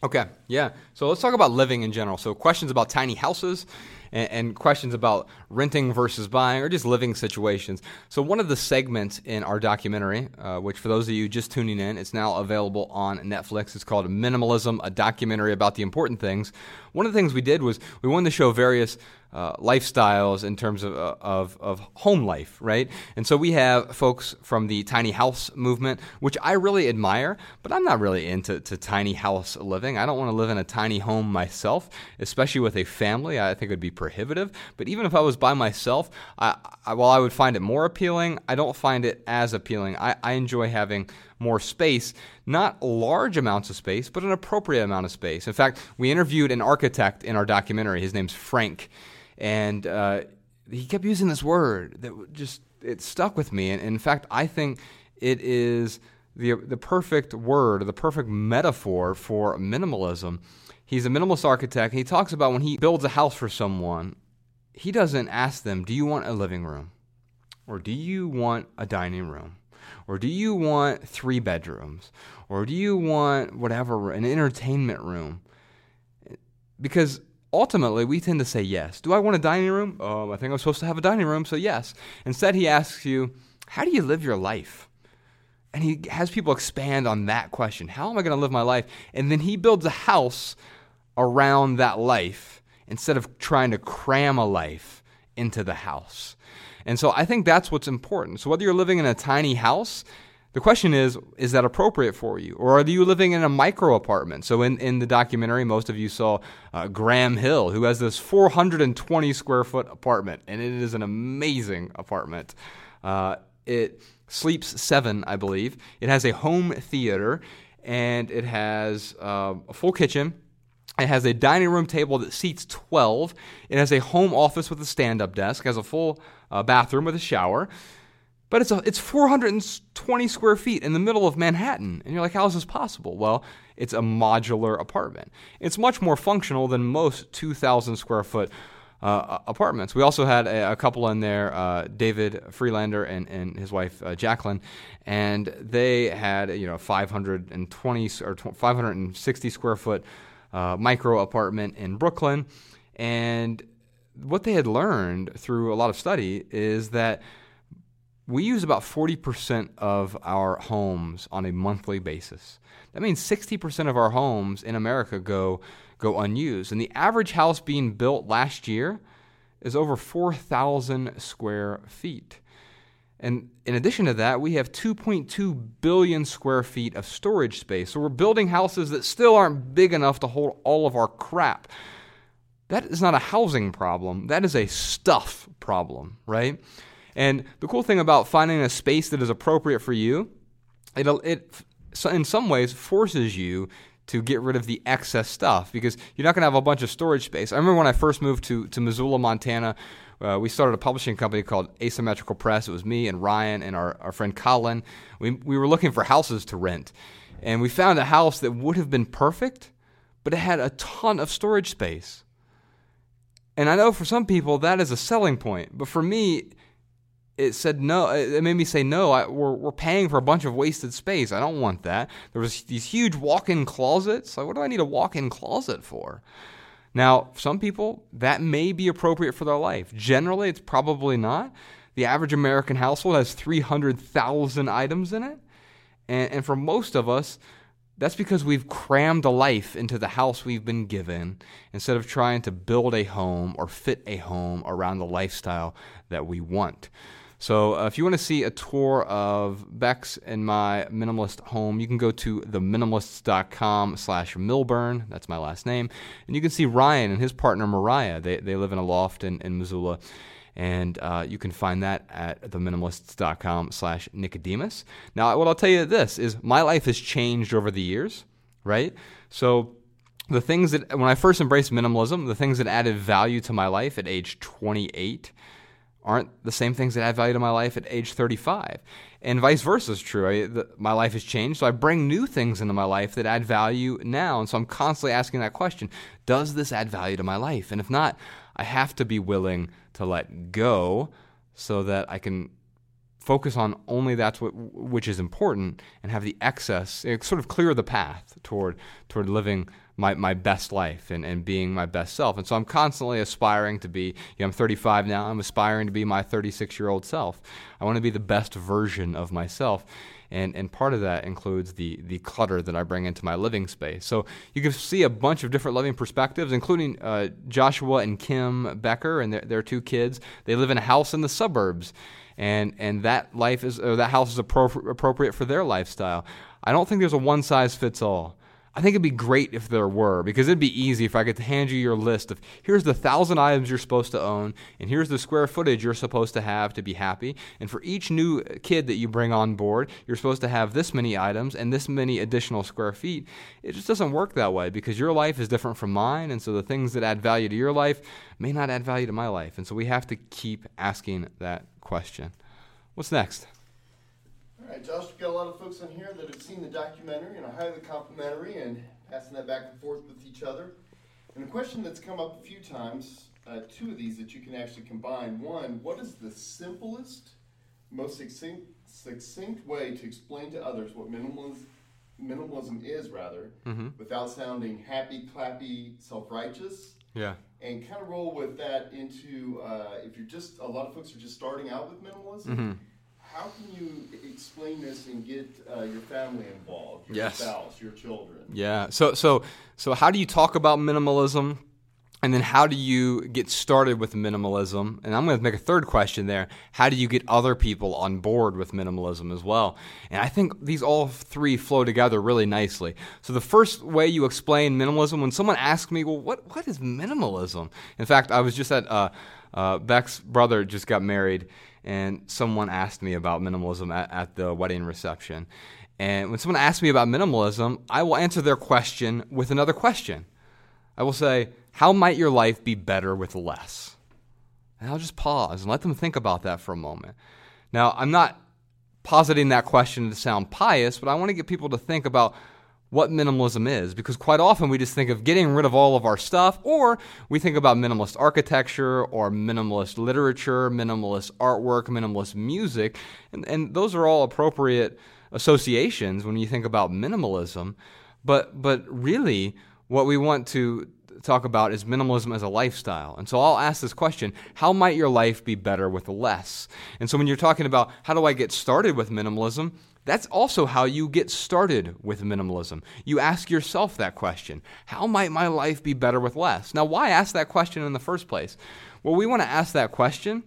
Okay, yeah. So let's talk about living in general. So questions about tiny houses and, and questions about renting versus buying or just living situations. So one of the segments in our documentary, uh, which for those of you just tuning in, it's now available on Netflix. It's called Minimalism, a documentary about the important things. One of the things we did was we wanted to show various Uh, lifestyles in terms of, uh, of of home life, right? And so we have folks from the tiny house movement, which I really admire, but I'm not really into to tiny house living. I don't want to live in a tiny home myself, especially with a family. I think it would be prohibitive. But even if I was by myself, I, I, while I would find it more appealing, I don't find it as appealing. I, I enjoy having more space, not large amounts of space, but an appropriate amount of space. In fact, we interviewed an architect in our documentary. His name's Frank. And uh, he kept using this word that just, it stuck with me. And in fact, I think it is the the perfect word, or the perfect metaphor for minimalism. He's a minimalist architect. He talks about when he builds a house for someone, he doesn't ask them, do you want a living room? Or do you want a dining room? Or do you want three bedrooms? Or do you want whatever, an entertainment room? Because ultimately, we tend to say yes. Do I want a dining room? Oh, I think I'm supposed to have a dining room, so yes. Instead, he asks you, how do you live your life? And he has people expand on that question. How am I going to live my life? And then he builds a house around that life instead of trying to cram a life into the house. And so I think that's what's important. So whether you're living in a tiny house, the question is, is that appropriate for you? Or are you living in a micro apartment? So in, in the documentary, most of you saw uh, Graham Hill, who has this four hundred twenty square foot apartment. And it is an amazing apartment. Uh, it sleeps seven, I believe. It has a home theater, and it has uh, a full kitchen. It has a dining room table that seats twelve. It has a home office with a stand-up desk. It has a full uh, bathroom with a shower. But it's a, it's four hundred twenty square feet in the middle of Manhattan. And you're like, how is this possible? Well, it's a modular apartment. It's much more functional than most two thousand square foot uh, apartments. We also had a, a couple in there, uh, David Freelander and, and his wife, uh, Jacqueline. And they had, you know, five hundred twenty or five hundred sixty square foot uh, micro apartment in Brooklyn. And what they had learned through a lot of study is that we use about forty percent of our homes on a monthly basis. That means sixty percent of our homes in America go go unused. And the average house being built last year is over four thousand square feet. And in addition to that, we have two point two billion square feet of storage space. So we're building houses that still aren't big enough to hold all of our crap. That is not a housing problem. That is a stuff problem, right? And the cool thing about finding a space that is appropriate for you, it it in some ways forces you to get rid of the excess stuff because you're not going to have a bunch of storage space. I remember when I first moved to, to Missoula, Montana, uh, we started a publishing company called Asymmetrical Press. It was me and Ryan and our, our friend Colin. We we were looking for houses to rent, and we found a house that would have been perfect, but it had a ton of storage space. And I know for some people that is a selling point, but for me, it said no. It made me say no. I, we're we're paying for a bunch of wasted space. I don't want that. There was these huge walk-in closets. Like, what do I need a walk-in closet for? Now, some people that may be appropriate for their life. Generally, it's probably not. The average American household has three hundred thousand items in it, and and for most of us, that's because we've crammed a life into the house we've been given instead of trying to build a home or fit a home around the lifestyle that we want. So uh, if you want to see a tour of Beck's and my minimalist home, you can go to TheMinimalists.com slash Milburn. That's my last name. And you can see Ryan and his partner, Mariah. They they live in a loft in, in Missoula. And uh, you can find that at TheMinimalists.com slash Nicodemus. Now, what I'll tell you this is my life has changed over the years, right? So the things that, when I first embraced minimalism, the things that added value to my life at age twenty-eight aren't the same things that add value to my life at age thirty-five. And vice versa is true. I, the, my life has changed, so I bring new things into my life that add value now. And so I'm constantly asking that question, does this add value to my life? And if not, I have to be willing to let go so that I can focus on only that's what which is important and have the excess, it sort of clear the path toward toward living my, my best life and, and being my best self. And so I'm constantly aspiring to be, you know, I'm thirty-five now, I'm aspiring to be my thirty-six-year-old self. I want to be the best version of myself. And and part of that includes the the clutter that I bring into my living space. So you can see a bunch of different living perspectives, including uh, Joshua and Kim Becker and their, their two kids. They live in a house in the suburbs, and and that life is or that house is appro- appropriate for their lifestyle. I don't think there's a one size fits all. I think it'd be great if there were, because it'd be easy if I could hand you your list of here's the thousand items you're supposed to own, and here's the square footage you're supposed to have to be happy. And for each new kid that you bring on board, you're supposed to have this many items and this many additional square feet. It just doesn't work that way, because your life is different from mine, and so the things that add value to your life may not add value to my life. And so we have to keep asking that question. What's next? All right, Josh, we've got a lot of folks on here that have seen the documentary and are highly complimentary and passing that back and forth with each other. And a question that's come up a few times, uh, two of these that you can actually combine. One, what is the simplest, most succinct, succinct way to explain to others what minimalism, minimalism is, rather, mm-hmm. without sounding happy, clappy, self-righteous? Yeah. And kind of roll with that into, uh, if you're just, a lot of folks are just starting out with minimalism, mm-hmm. how can you explain this and get uh, your family involved, your yes. spouse, your children? Yeah. So so so how do you talk about minimalism? And then how do you get started with minimalism? And I'm going to make a third question there. How do you get other people on board with minimalism as well? And I think these all three flow together really nicely. So the first way you explain minimalism, when someone asks me, well, what, what is minimalism? In fact, I was just at uh, uh, Beck's brother just got married, and someone asked me about minimalism at, at the wedding reception. And when someone asks me about minimalism, I will answer their question with another question. I will say, how might your life be better with less? And I'll just pause and let them think about that for a moment. Now, I'm not positing that question to sound pious, but I want to get people to think about what minimalism is, because quite often we just think of getting rid of all of our stuff, or we think about minimalist architecture or minimalist literature, minimalist artwork, minimalist music, and, and those are all appropriate associations when you think about minimalism. But but really, what we want to talk about is minimalism as a lifestyle. And so I'll ask this question, how might your life be better with less? And so when you're talking about how do I get started with minimalism, that's also how you get started with minimalism. You ask yourself that question, how might my life be better with less? Now, why ask that question in the first place? Well, we want to ask that question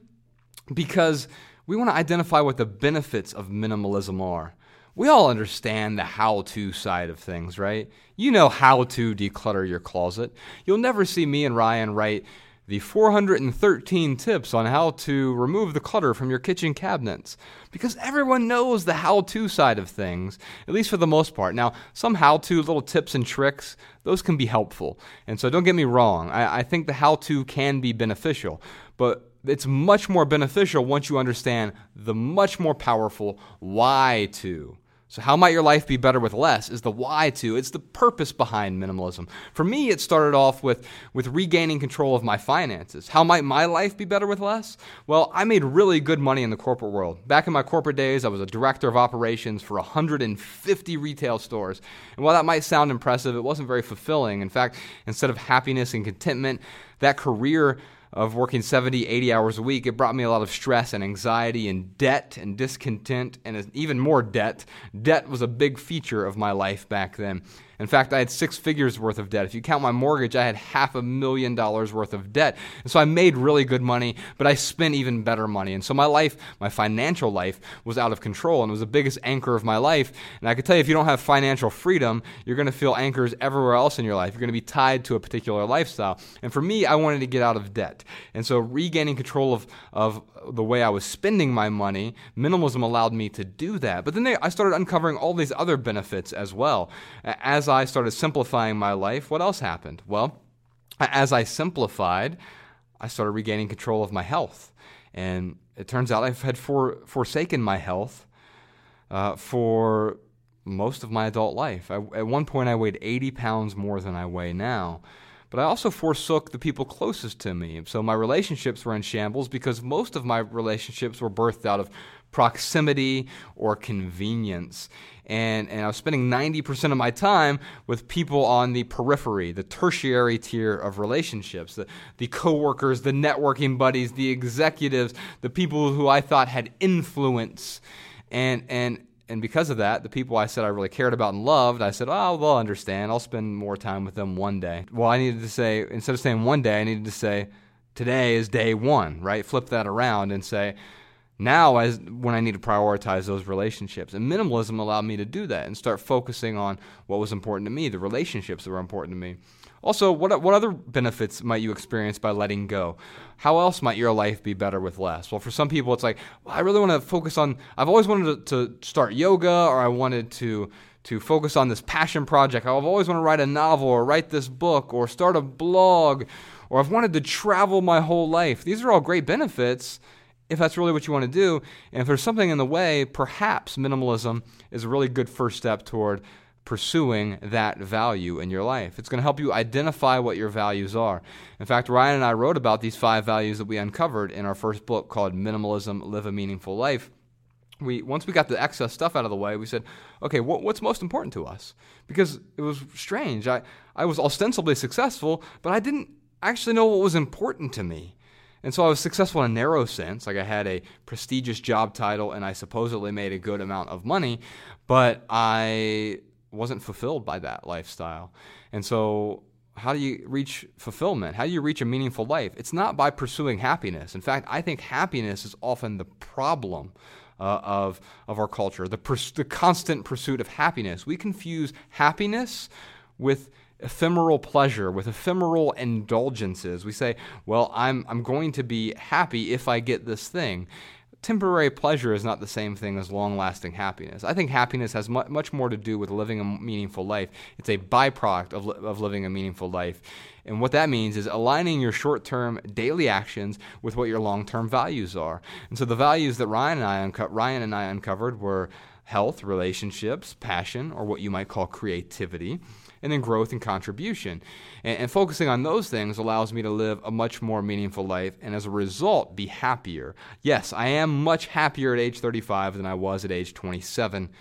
because we want to identify what the benefits of minimalism are. We all understand the how-to side of things, right? You know how to declutter your closet. You'll never see me and Ryan write the four hundred thirteen tips on how to remove the clutter from your kitchen cabinets, because everyone knows the how-to side of things, at least for the most part. Now, some how-to little tips and tricks, those can be helpful. And so don't get me wrong. I, I think the how-to can be beneficial, but it's much more beneficial once you understand the much more powerful why to. So how might your life be better with less is the why to. It's the purpose behind minimalism. For me, it started off with, with regaining control of my finances. How might my life be better with less? Well, I made really good money in the corporate world. Back in my corporate days, I was a director of operations for one hundred fifty retail stores. And while that might sound impressive, it wasn't very fulfilling. In fact, instead of happiness and contentment, that career of working seventy, eighty hours a week, it brought me a lot of stress and anxiety and debt and discontent and even more debt. Debt was a big feature of my life back then. In fact, I had six figures worth of debt. If you count my mortgage, I had half a million dollars worth of debt. And so I made really good money, but I spent even better money. And so my life, my financial life, was out of control, and it was the biggest anchor of my life. And I could tell you, if you don't have financial freedom, you're going to feel anchors everywhere else in your life. You're going to be tied to a particular lifestyle. And for me, I wanted to get out of debt. And so regaining control of, of the way I was spending my money, minimalism allowed me to do that. But then they, I started uncovering all these other benefits as well. As As I started simplifying my life, what else happened? Well, as I simplified, I started regaining control of my health. And it turns out I've had for, forsaken my health uh, for most of my adult life. I, at one point, I weighed eighty pounds more than I weigh now. But I also forsook the people closest to me. So my relationships were in shambles because most of my relationships were birthed out of proximity or convenience. And, and I was spending ninety percent of my time with people on the periphery, the tertiary tier of relationships, the, the coworkers, the networking buddies, the executives, the people who I thought had influence. And, and, and because of that, the people I said I really cared about and loved, I said, oh, they'll understand. I'll spend more time with them one day. Well, I needed to say, instead of saying one day, I needed to say, today is day one, right? Flip that around and say, now as when I need to prioritize those relationships. And minimalism allowed me to do that and start focusing on what was important to me, the relationships that were important to me. Also, what what other benefits might you experience by letting go? How else might your life be better with less? Well, for some people, it's like, well, I really want to focus on, I've always wanted to, to start yoga, or I wanted to to focus on this passion project. I've always wanted to write a novel or write this book or start a blog, or I've wanted to travel my whole life. These are all great benefits, if that's really what you want to do, and if there's something in the way, perhaps minimalism is a really good first step toward pursuing that value in your life. It's going to help you identify what your values are. In fact, Ryan and I wrote about these five values that we uncovered in our first book called Minimalism: Live a Meaningful Life. We once we got the excess stuff out of the way, we said, okay, what, what's most important to us? Because it was strange. I, I was ostensibly successful, but I didn't actually know what was important to me. And so I was successful in a narrow sense, like I had a prestigious job title and I supposedly made a good amount of money, but I wasn't fulfilled by that lifestyle. And so how do you reach fulfillment? How do you reach a meaningful life? It's not by pursuing happiness. In fact, I think happiness is often the problem uh, of of our culture, the, pers- the constant pursuit of happiness. We confuse happiness with ephemeral pleasure, with ephemeral indulgences. We say, well, I'm I'm going to be happy if I get this thing. Temporary pleasure is not the same thing as long-lasting happiness. I think happiness has mu- much more to do with living a meaningful life. It's a byproduct of, li- of living a meaningful life. And what that means is aligning your short-term daily actions with what your long-term values are. And so the values that Ryan and I, unco- Ryan and I uncovered were health, relationships, passion, or what you might call creativity, and then growth and contribution. And, and focusing on those things allows me to live a much more meaningful life and as a result be happier. Yes, I am much happier at age thirty-five than I was at age twenty-seven.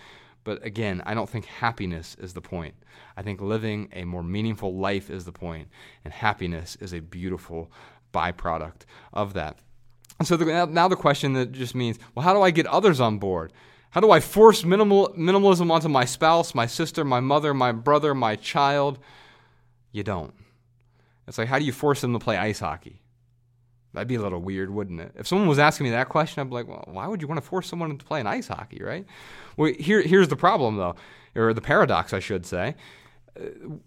But again, I don't think happiness is the point. I think living a more meaningful life is the point, and happiness is a beautiful byproduct of that. And so the, now the question that just means, well, how do I get others on board? How do I force minimal, minimalism onto my spouse, my sister, my mother, my brother, my child? You don't. It's like, how do you force them to play ice hockey? That'd be a little weird, wouldn't it? If someone was asking me that question, I'd be like, well, why would you want to force someone to play an ice hockey, right? Well, here, here's the problem, though, or the paradox, I should say.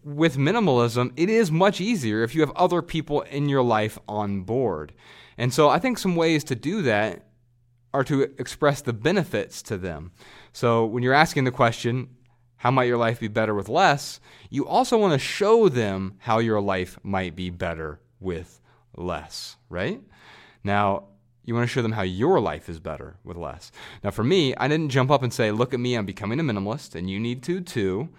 With minimalism, it is much easier if you have other people in your life on board. And so I think some ways to do that are to express the benefits to them. So when you're asking the question, how might your life be better with less, you also want to show them how your life might be better with less, right? Now, you want to show them how your life is better with less. Now, for me, I didn't jump up and say, look at me, I'm becoming a minimalist, and you need to too.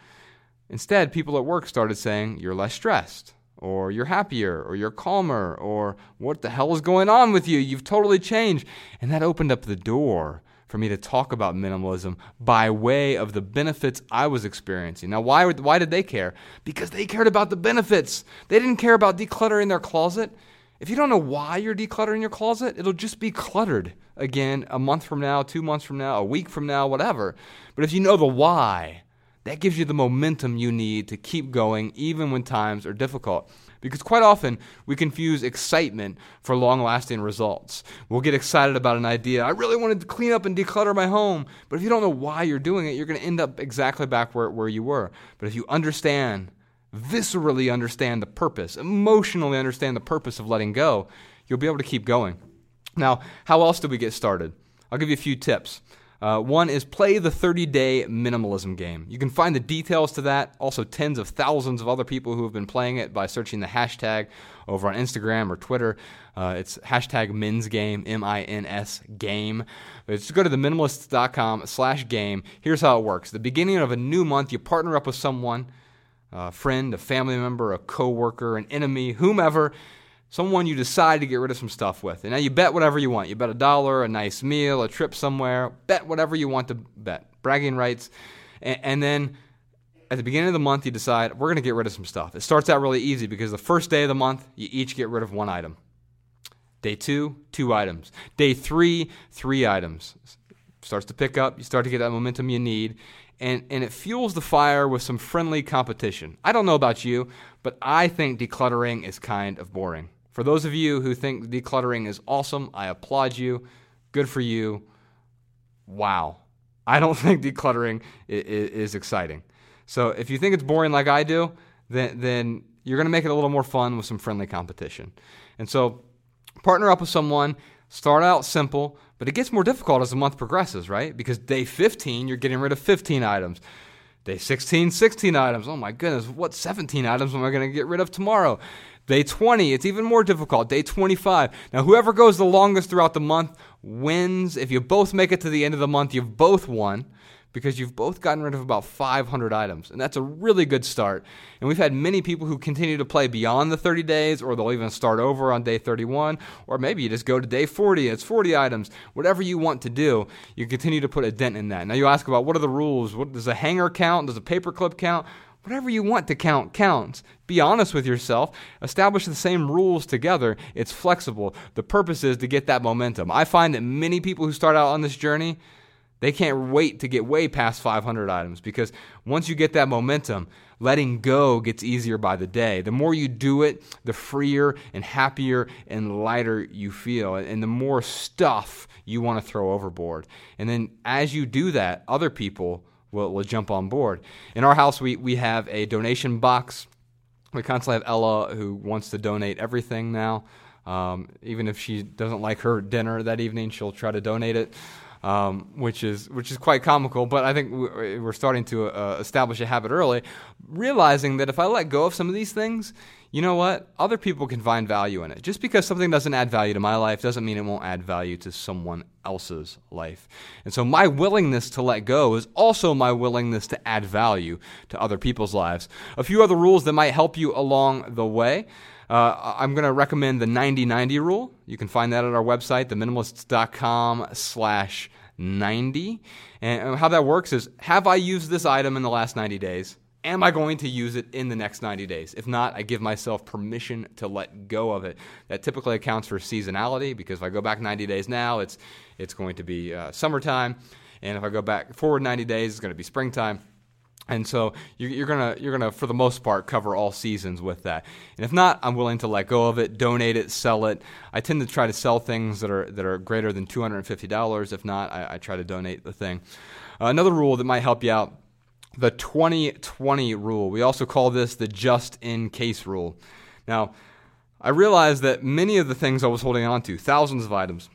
Instead, people at work started saying, you're less stressed, or you're happier, or you're calmer, or what the hell is going on with you? You've totally changed. And that opened up the door for me to talk about minimalism by way of the benefits I was experiencing. Now, why why did they care? Because they cared about the benefits. They didn't care about decluttering their closet. If you don't know why you're decluttering your closet, it'll just be cluttered again a month from now, two months from now, a week from now, whatever. But if you know the why, that gives you the momentum you need to keep going even when times are difficult. Because quite often, we confuse excitement for long-lasting results. We'll get excited about an idea. I really wanted to clean up and declutter my home. But if you don't know why you're doing it, you're going to end up exactly back where, where you were. But if you understand, viscerally understand the purpose, emotionally understand the purpose of letting go, you'll be able to keep going. Now, how else do we get started? I'll give you a few tips. Uh, one is play the thirty-day minimalism game. You can find the details to that, also tens of thousands of other people who have been playing it by searching the hashtag over on Instagram or Twitter. Uh, it's hashtag men's game, M I N S game. Just go to TheMinimalists.com slash game. Here's how it works. The beginning of a new month, you partner up with someone, a friend, a family member, a coworker, an enemy, whomever, someone you decide to get rid of some stuff with. And now you bet whatever you want. You bet a dollar, a nice meal, a trip somewhere. Bet whatever you want to bet. Bragging rights. And, and then at the beginning of the month, you decide, we're going to get rid of some stuff. It starts out really easy because the first day of the month, you each get rid of one item. Day two, two items. Day three, three items. Starts to pick up. You start to get that momentum you need. And, and it fuels the fire with some friendly competition. I don't know about you, but I think decluttering is kind of boring. For those of you who think decluttering is awesome, I applaud you. Good for you. Wow. I don't think decluttering is exciting. So if you think it's boring like I do, then, then you're going to make it a little more fun with some friendly competition. And so partner up with someone. Start out simple, but it gets more difficult as the month progresses, right? Because day fifteen, you're getting rid of fifteen items. Day sixteen, sixteen items. Oh my goodness, what seventeen items am I going to get rid of tomorrow? Day twenty, it's even more difficult. Day twenty-five. Now, whoever goes the longest throughout the month wins. If you both make it to the end of the month, you've both won because you've both gotten rid of about five hundred items. And that's a really good start. And we've had many people who continue to play beyond the thirty days, or they'll even start over on day thirty-one, or maybe you just go to day forty, it's forty items. Whatever you want to do, you continue to put a dent in that. Now, you ask about what are the rules? What, does a hanger count? Does a paperclip count? Whatever you want to count counts. Be honest with yourself. Establish the same rules together. It's flexible. The purpose is to get that momentum. I find that many people who start out on this journey, they can't wait to get way past five hundred items, because once you get that momentum, letting go gets easier by the day. The more you do it, the freer and happier and lighter you feel, and the more stuff you want to throw overboard. And then as you do that, other people will, will jump on board. In our house, we, we have a donation box. We constantly have Ella, who wants to donate everything now. Um, even if she doesn't like her dinner that evening, she'll try to donate it. Um, which is which is quite comical, but I think we're starting to uh, establish a habit early, realizing that if I let go of some of these things, you know what? Other people can find value in it. Just because something doesn't add value to my life doesn't mean it won't add value to someone else's life. And so my willingness to let go is also my willingness to add value to other people's lives. A few other rules that might help you along the way. Uh, I'm going to recommend the ninety ninety rule. You can find that at our website, the minimalists dot com slash ninety. And how that works is, have I used this item in the last ninety days? Am I going to use it in the next ninety days? If not, I give myself permission to let go of it. That typically accounts for seasonality, because if I go back ninety days now, it's it's going to be uh, summertime. And if I go back forward ninety days, it's going to be springtime. And so you're gonna you're gonna for the most part cover all seasons with that. And if not, I'm willing to let go of it, donate it, sell it. I tend to try to sell things that are that are greater than two hundred fifty dollars. If not, I, I try to donate the thing. Uh, another rule that might help you out: the twenty twenty rule. We also call this the just in case rule. Now, I realized that many of the things I was holding on to, thousands of items,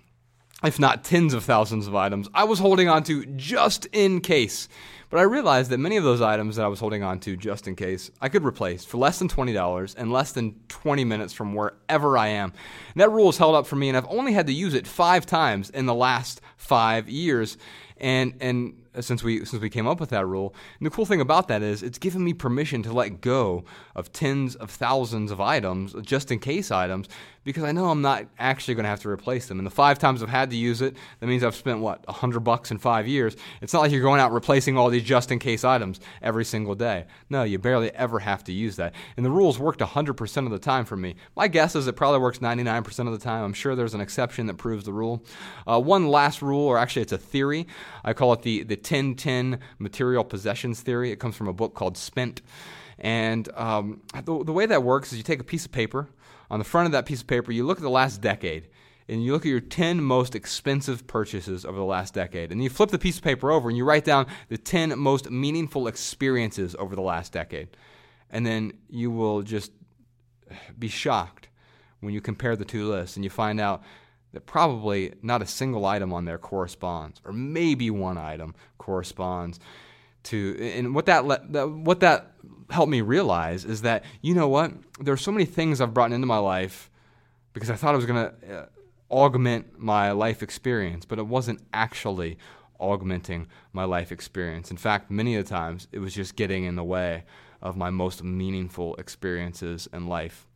if not tens of thousands of items, I was holding on to just in case. But I realized that many of those items that I was holding on to just in case, I could replace for less than twenty dollars and less than twenty minutes from wherever I am. And that rule has held up for me, and I've only had to use it five times in the last five years. And and since we since we came up with that rule, and the cool thing about that is it's given me permission to let go of tens of thousands of items, just in case items, because I know I'm not actually going to have to replace them. And the five times I've had to use it, that means I've spent, what, one hundred bucks in five years. It's not like you're going out replacing all these just in case items every single day. No, you barely ever have to use that. And the rule's worked one hundred percent of the time for me. My guess is it probably works ninety-nine percent of the time. I'm sure there's an exception that proves the rule. Uh, one last rule, or actually it's a theory. I call it the the ten ten material possessions theory. It comes from a book called Spent. And um, the, the way that works is you take a piece of paper. On the front of that piece of paper, you look at the last decade, and you look at your ten most expensive purchases over the last decade. And you flip the piece of paper over, and you write down the ten most meaningful experiences over the last decade. And then you will just be shocked when you compare the two lists, and you find out that probably not a single item on there corresponds, or maybe one item corresponds to. And what that, le- that what that helped me realize is that, you know what, there are so many things I've brought into my life because I thought it was going to uh, augment my life experience, but it wasn't actually augmenting my life experience. In fact, many of the times it was just getting in the way of my most meaningful experiences in life.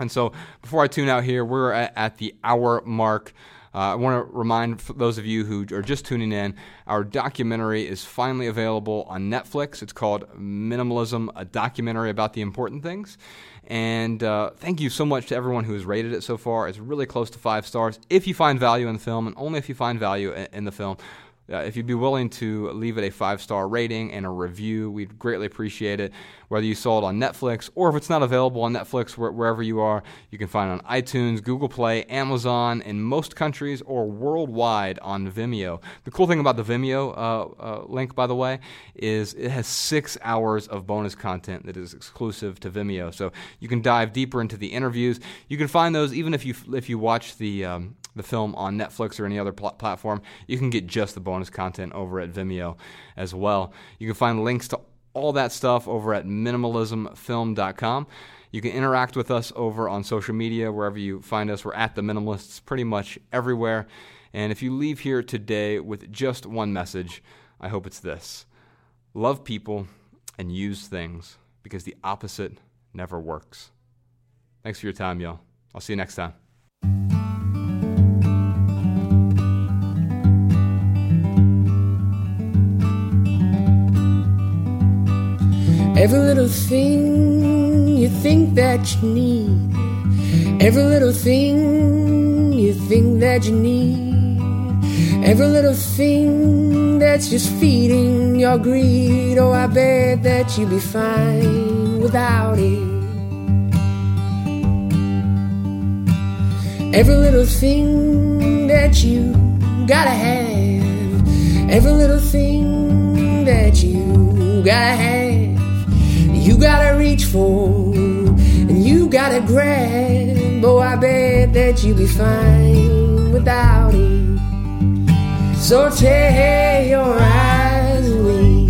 And so before I tune out here, we're at the hour mark. Uh, I want to remind those of you who are just tuning in, our documentary is finally available on Netflix. It's called Minimalism, a documentary about the important things. And uh, thank you so much to everyone who has rated it so far. It's really close to five stars. If you find value in the film, and only if you find value in the film, Uh, if you'd be willing to leave it a five-star rating and a review, we'd greatly appreciate it. Whether you saw it on Netflix, or if it's not available on Netflix, wh- wherever you are, you can find it on iTunes, Google Play, Amazon, in most countries, or worldwide on Vimeo. The cool thing about the Vimeo uh, uh, link, by the way, is it has six hours of bonus content that is exclusive to Vimeo. So you can dive deeper into the interviews. You can find those even if you if you watch the um, the film on Netflix or any other pl- platform. You can get just the bonus content over at Vimeo as well. You can find links to all that stuff over at minimalism film dot com. You can interact with us over on social media, wherever you find us. We're at The Minimalists pretty much everywhere. And if you leave here today with just one message, I hope it's this: love people and use things, because the opposite never works. Thanks for your time, y'all. I'll see you next time. Every little thing you think that you need. Every little thing you think that you need. Every little thing that's just feeding your greed. Oh, I bet that you'd be fine without it. Every little thing that you gotta have. Every little thing that you gotta have. You gotta reach for and you gotta grab. Oh, I bet that you'll be fine without it. So tear your eyes away.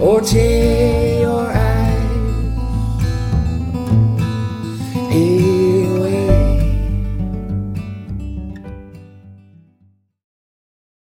Or tear